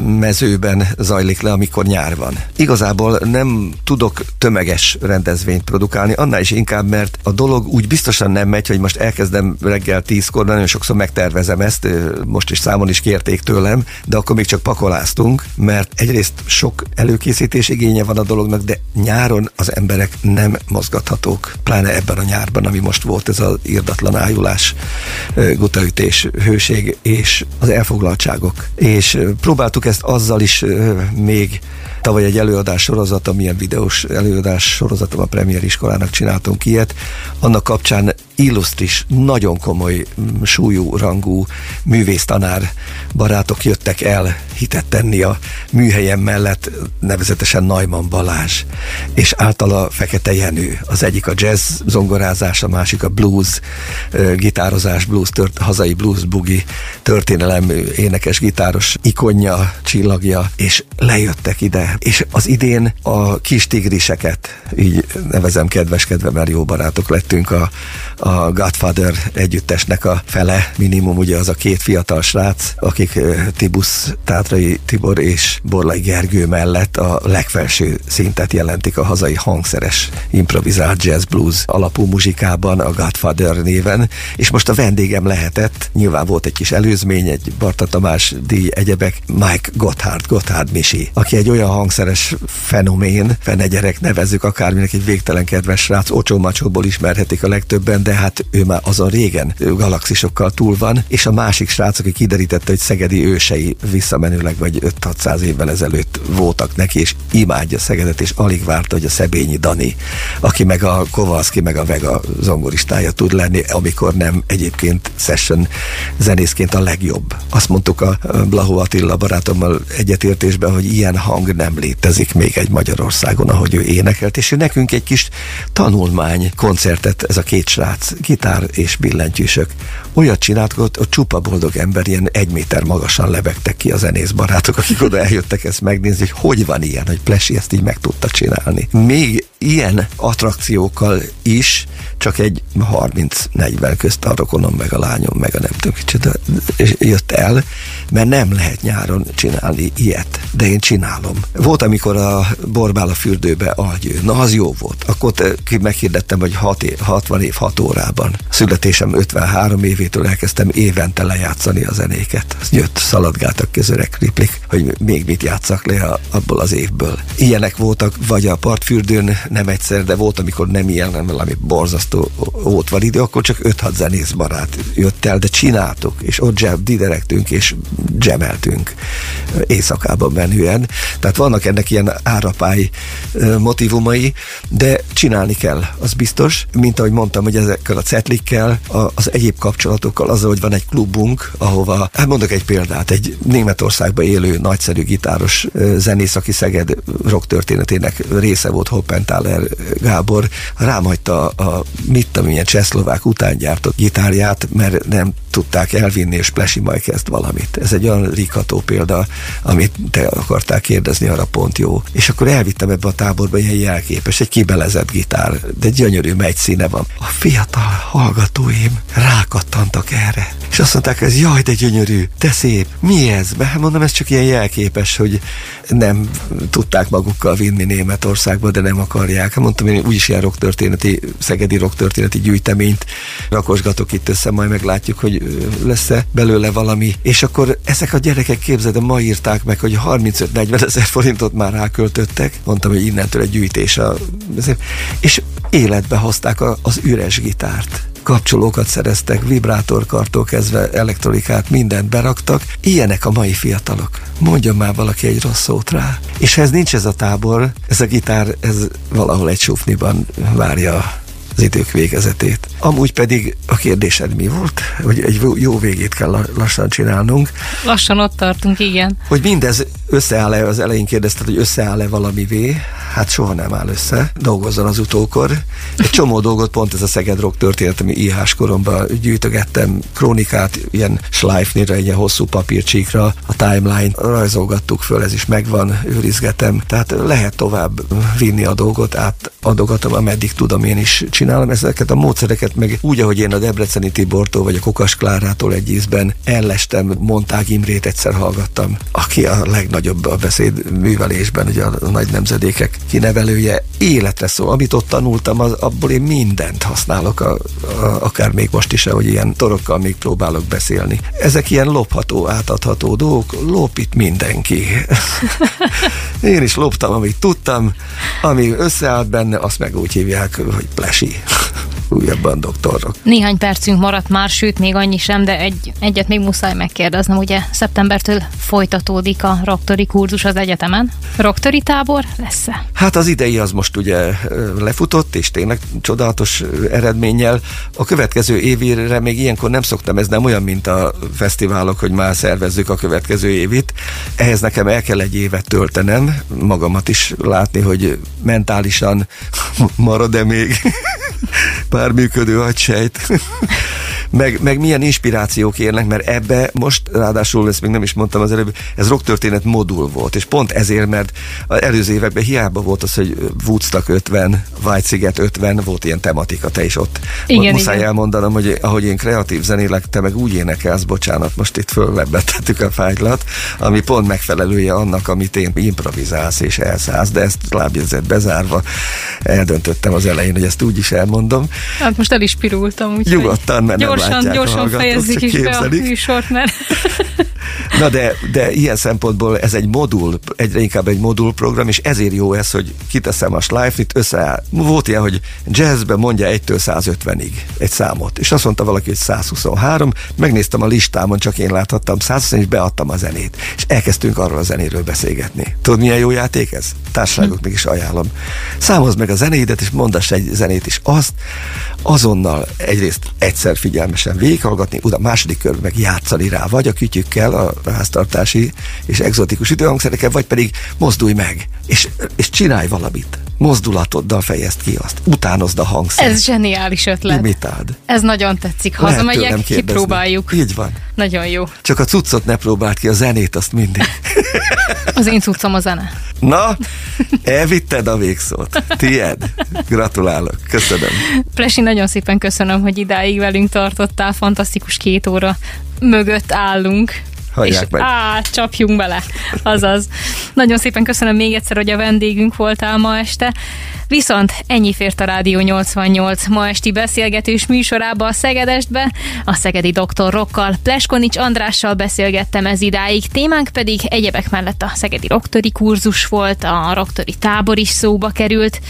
mezőben zajlik le, amikor nyár van. Igazából nem tudok tömeges rendezvényt produkálni, annál is inkább, mert a dolog úgy biztosan nem megy, hogy most elkezdem reggel tízkor, nagyon sokszor megtervezem ezt, most is számon is kérték tőlem, de akkor még csak pakoláztunk, mert egyrészt sok előkészítés igénye van a dolognak, de nyáron az emberek nem mozgathatók, pláne ebben a nyárban, ami most volt, ez az irdatlan ájulás, gutaütés, hőség és az elfoglaltságok. És próbáltuk ezt azzal is még tavaly egy előadás sorozat, amilyen videós előadás sorozatom a Premier Iskolának csináltunk ilyet, annak kapcsán illusztris, nagyon komoly, súlyú, rangú művésztanár barátok jöttek el hitet tenni a műhelyem mellett, nevezetesen Neumann Balázs, és általa Fekete Jenő. Az egyik a jazz zongorázás, a másik a blues, gitározás, blues tört, hazai blues bugi, történelem, énekes, gitáros ikonja, csillagja, és lejöttek ide és az idén a kis tigriseket, így nevezem kedveskedve, mert jó barátok lettünk, a, a Godfather együttesnek a fele, minimum ugye az a két fiatal srác, akik Tibusz, Tátrai Tibor és Borlai Gergő mellett a legfelső szintet jelentik a hazai hangszeres improvizált jazz-blues alapú muzsikában a Godfather néven, és most a vendégem lehetett, nyilván volt egy kis előzmény, egy Barta Tamás díj, egyebek, Mike Gotthard, Gotthard Misi, aki egy olyan hangszeres fenomén, fenegyerek nevezzük akárminek, egy végtelen kedves srác, Ocsómacsóból ismerhetik a legtöbben, de hát ő már azon régen galaxisokkal túl van, és a másik srác, aki kiderítette, hogy szegedi ősei visszamenőleg vagy öt-hatszáz évvel ezelőtt voltak neki, és imádja Szegedet, és alig várta, hogy a Szebényi Dani, aki meg a Kowalski, meg a Vega zongoristája tud lenni, amikor nem egyébként session zenészként a legjobb. Azt mondtuk a Blahó Attila barátommal egyetértésben, hogy ilyen hang nem létezik még egy Magyarországon, ahogy ő énekelt, és ő nekünk egy kis tanulmány koncertet, ez a két srác, gitár és billentyűsök, olyat csinált, hogy a csupa boldog ember, ilyen egy méter magasan lebegtek ki a zenész barátok, akik oda eljöttek ezt megnézni, hogy hogy van ilyen, hogy Plesi ezt így meg tudta csinálni. Még ilyen attrakciókkal is, csak egy harminc-negyven közt a rokonom, meg a lányom, meg a nem tudom kicsit jött el, mert nem lehet nyáron csinálni ilyet, de én csinálom. Volt, amikor a Borbál a fürdőbe algyő, na az jó volt. Akkor meghirdettem, hogy hatvan év hat órában. Születésem ötvenhárom évétől elkezdtem évente lejátszani a zenéket. Jött, szaladgáltak közörek kriplik, hogy még mit játszak le abból az évből. Ilyenek voltak, vagy a partfürdőn nem egyszer, de volt, amikor nem ilyen, nem valami borzasztó ótvar idő, akkor csak öt-hat zenész barát jött el, de csináltuk, és ott jam, diderektünk, és jameltünk éjszakában menően. Tehát vannak ennek ilyen árapály motivumai, de csinálni kell, az biztos. Mint ahogy mondtam, hogy ezekkel a cetlikkel, az egyéb kapcsolatokkal, azzal, hogy van egy klubunk, ahova, hát mondok egy példát, egy Németországban élő nagyszerű gitáros zenész, aki Szeged rock történetének része volt, Hoppentáler Gábor, rám hagyta a mit tudom, ilyen csehszlovák után gyártott gitárját, mert nem tudták elvinni, és Plesi majd kezd valamit. Ez egy olyan rikható példa, amit te akartál kérdezni, arra pont jó. És akkor elvittem ebbe a táborba ilyen jelképes, egy kibelezett gitár, de gyönyörű megy színe van. A fiatal hallgatóim rákattantak erre, és azt mondták, ez jaj, de gyönyörű, de szép, mi ez? Mert mondom, ez csak ilyen jelképes, hogy nem tudták magukkal vinni Németországba, de nem akarják. Mondtam, én úgyis ilyen rocktörténeti, szegedi rocktörténeti gyűjteményt rakosgatok itt össze, majd meglátjuk, hogy lesz-e belőle valami. És akkor ezek a gyerekek, képzeld, ma írták meg, hogy harmincöt-negyven ezer forintot már ráköltöttek. Mondtam, hogy innentől egy gyűjtés. A... És életbe hozták az üres gitárt. Kapcsolókat szereztek, vibrátorkartól kezdve elektronikát, mindent beraktak. Ilyenek a mai fiatalok. Mondjon már valaki egy rossz szót rá. És ha ez nincs ez a tábor, ez a gitár, ez valahol egy sufniban várja az idők végezetét. Amúgy pedig a kérdésed mi volt? Hogy egy jó végét kell lassan csinálnunk. Lassan ott tartunk, igen. Hogy mindez összeáll-e, az elején kérdezted, hogy összeáll-e valamivé? Hát soha nem áll össze. Dolgozzon az utókor. Egy csomó dolgot, pont ez a Szeged rock történet, ami í hás koromban gyűjtögettem, krónikát, ilyen Schleifnire, ilyen hosszú papírcsíkra, a timeline rajzolgattuk föl, ez is megvan, őrizgetem. Tehát lehet tovább vinni a dolgot, átadogatom, ameddig tudom én is csinálni. Nálam ezeket a módszereket, meg úgy, ahogy én a Debreceni Tibortól, vagy a Kokas Klárától egy ízben ellestem, Montág Imrét egyszer hallgattam, aki a legnagyobb a beszéd művelésben, ugye a nagy nemzedékek kinevelője, életre szól. Amit ott tanultam, az, abból én mindent használok, a, a, akár még most is, ahogy ilyen torokkal még próbálok beszélni. Ezek ilyen lopható, átadható dolgok, lop itt mindenki. Én is loptam, amit tudtam, ami összeállt benne, azt meg úgy hívják, hogy Plesi. Újabban doktorok. Néhány percünk maradt már, sőt még annyi sem, de egy, egyet még muszáj megkérdeznem, ugye szeptembertől folytatódik a rocktori kurzus az egyetemen. Rocktori tábor lesz-e? Hát az idei az most ugye lefutott, és tényleg csodálatos eredménnyel. A következő évére még ilyenkor nem szoktam, ez nem olyan, mint a fesztiválok, hogy már szervezzük a következő évit. Ehhez nekem el kell egy évet töltenem, magamat is látni, hogy mentálisan marad-e még pár működő agysejt. meg, meg milyen inspirációk érnek, mert ebbe most, ráadásul ezt még nem is mondtam az előbb, ez rocktörténet modul volt, és pont ezért, mert az előző években hiába volt az, hogy Woodstock ötven, Vágysziget ötven, volt ilyen tematika, te is ott. Igen, muszáj igen. elmondanom, hogy ahogy én kreatív zenélek, te meg úgy énekelsz, bocsánat, most itt föllebbentettük a fájlat, ami pont megfelelője annak, amit én improvizálsz és elszállsz, de ezt lábjegyzet bezárva eldöntöttem az elején, hogy ezt úgy is elmondom. Hát most el is pirultam, úgyhogy nyugodtan, mert gyorsan, nem látják, gyorsan fejezzük is be a műsort, mert... Na de, de ilyen szempontból ez egy modul, egyre inkább egy modulprogram, és ezért jó ez, hogy kiteszem a Schleifnit, összeáll. Volt ilyen, hogy jazzben mondja egytől százötvenig egy számot, és azt mondta valaki, hogy százhuszonhárom, megnéztem a listámon, csak én láthattam százhúsz, és beadtam a zenét, és elkezdtünk arról a zenéről beszélgetni. Tudod, milyen jó játék ez? Társaságoknak is ajánlom. Számozd meg a zenédet, és mondass egy zenét is, azt azonnal egyrészt egyszer figyelmesen végighallgatni, utána második körben meg játszani rá, vagy a kütyükkel, a háztartási és egzotikus időhangszerekkel, vagy pedig mozdulj meg, és, és csinálj valamit. Mozdulatoddal fejezd ki azt. Utánozd a hangszert. Ez zseniális ötlet. Imitáld. Ez nagyon tetszik. Hazamegyek, kipróbáljuk. Így van. Nagyon jó. Csak a cuccot ne próbáld ki, a zenét azt mindig. Az én cuccom a zene. Na, elvitted a végszót. Tied. Gratulálok. Köszönöm. Plesi, nagyon szépen köszönöm, hogy idáig velünk tartottál. Fantasztikus két óra mögött állunk. Hagyják és meg. Á, csapjunk bele. Azaz. Nagyon szépen köszönöm még egyszer, hogy a vendégünk voltál ma este. Viszont ennyi fért a Rádió nyolcvannyolc ma esti beszélgetős műsorába, a Szegedestbe. A szegedi doktor rockkal, Pleskonics Andrással beszélgettem ez idáig. Témánk pedig egyebek mellett a szegedi rocktöri kurzus volt, a rocktöri tábor is szóba került.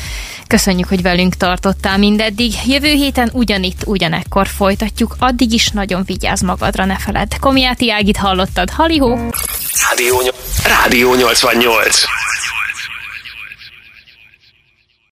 Köszönjük, hogy velünk tartottál mindeddig. Jövő héten ugyanitt, ugyanekkor folytatjuk. Addig is nagyon vigyázz magadra, ne feledd. Komjáti Ágit hallottad. Halihó! Rádió nyolcvannyolc.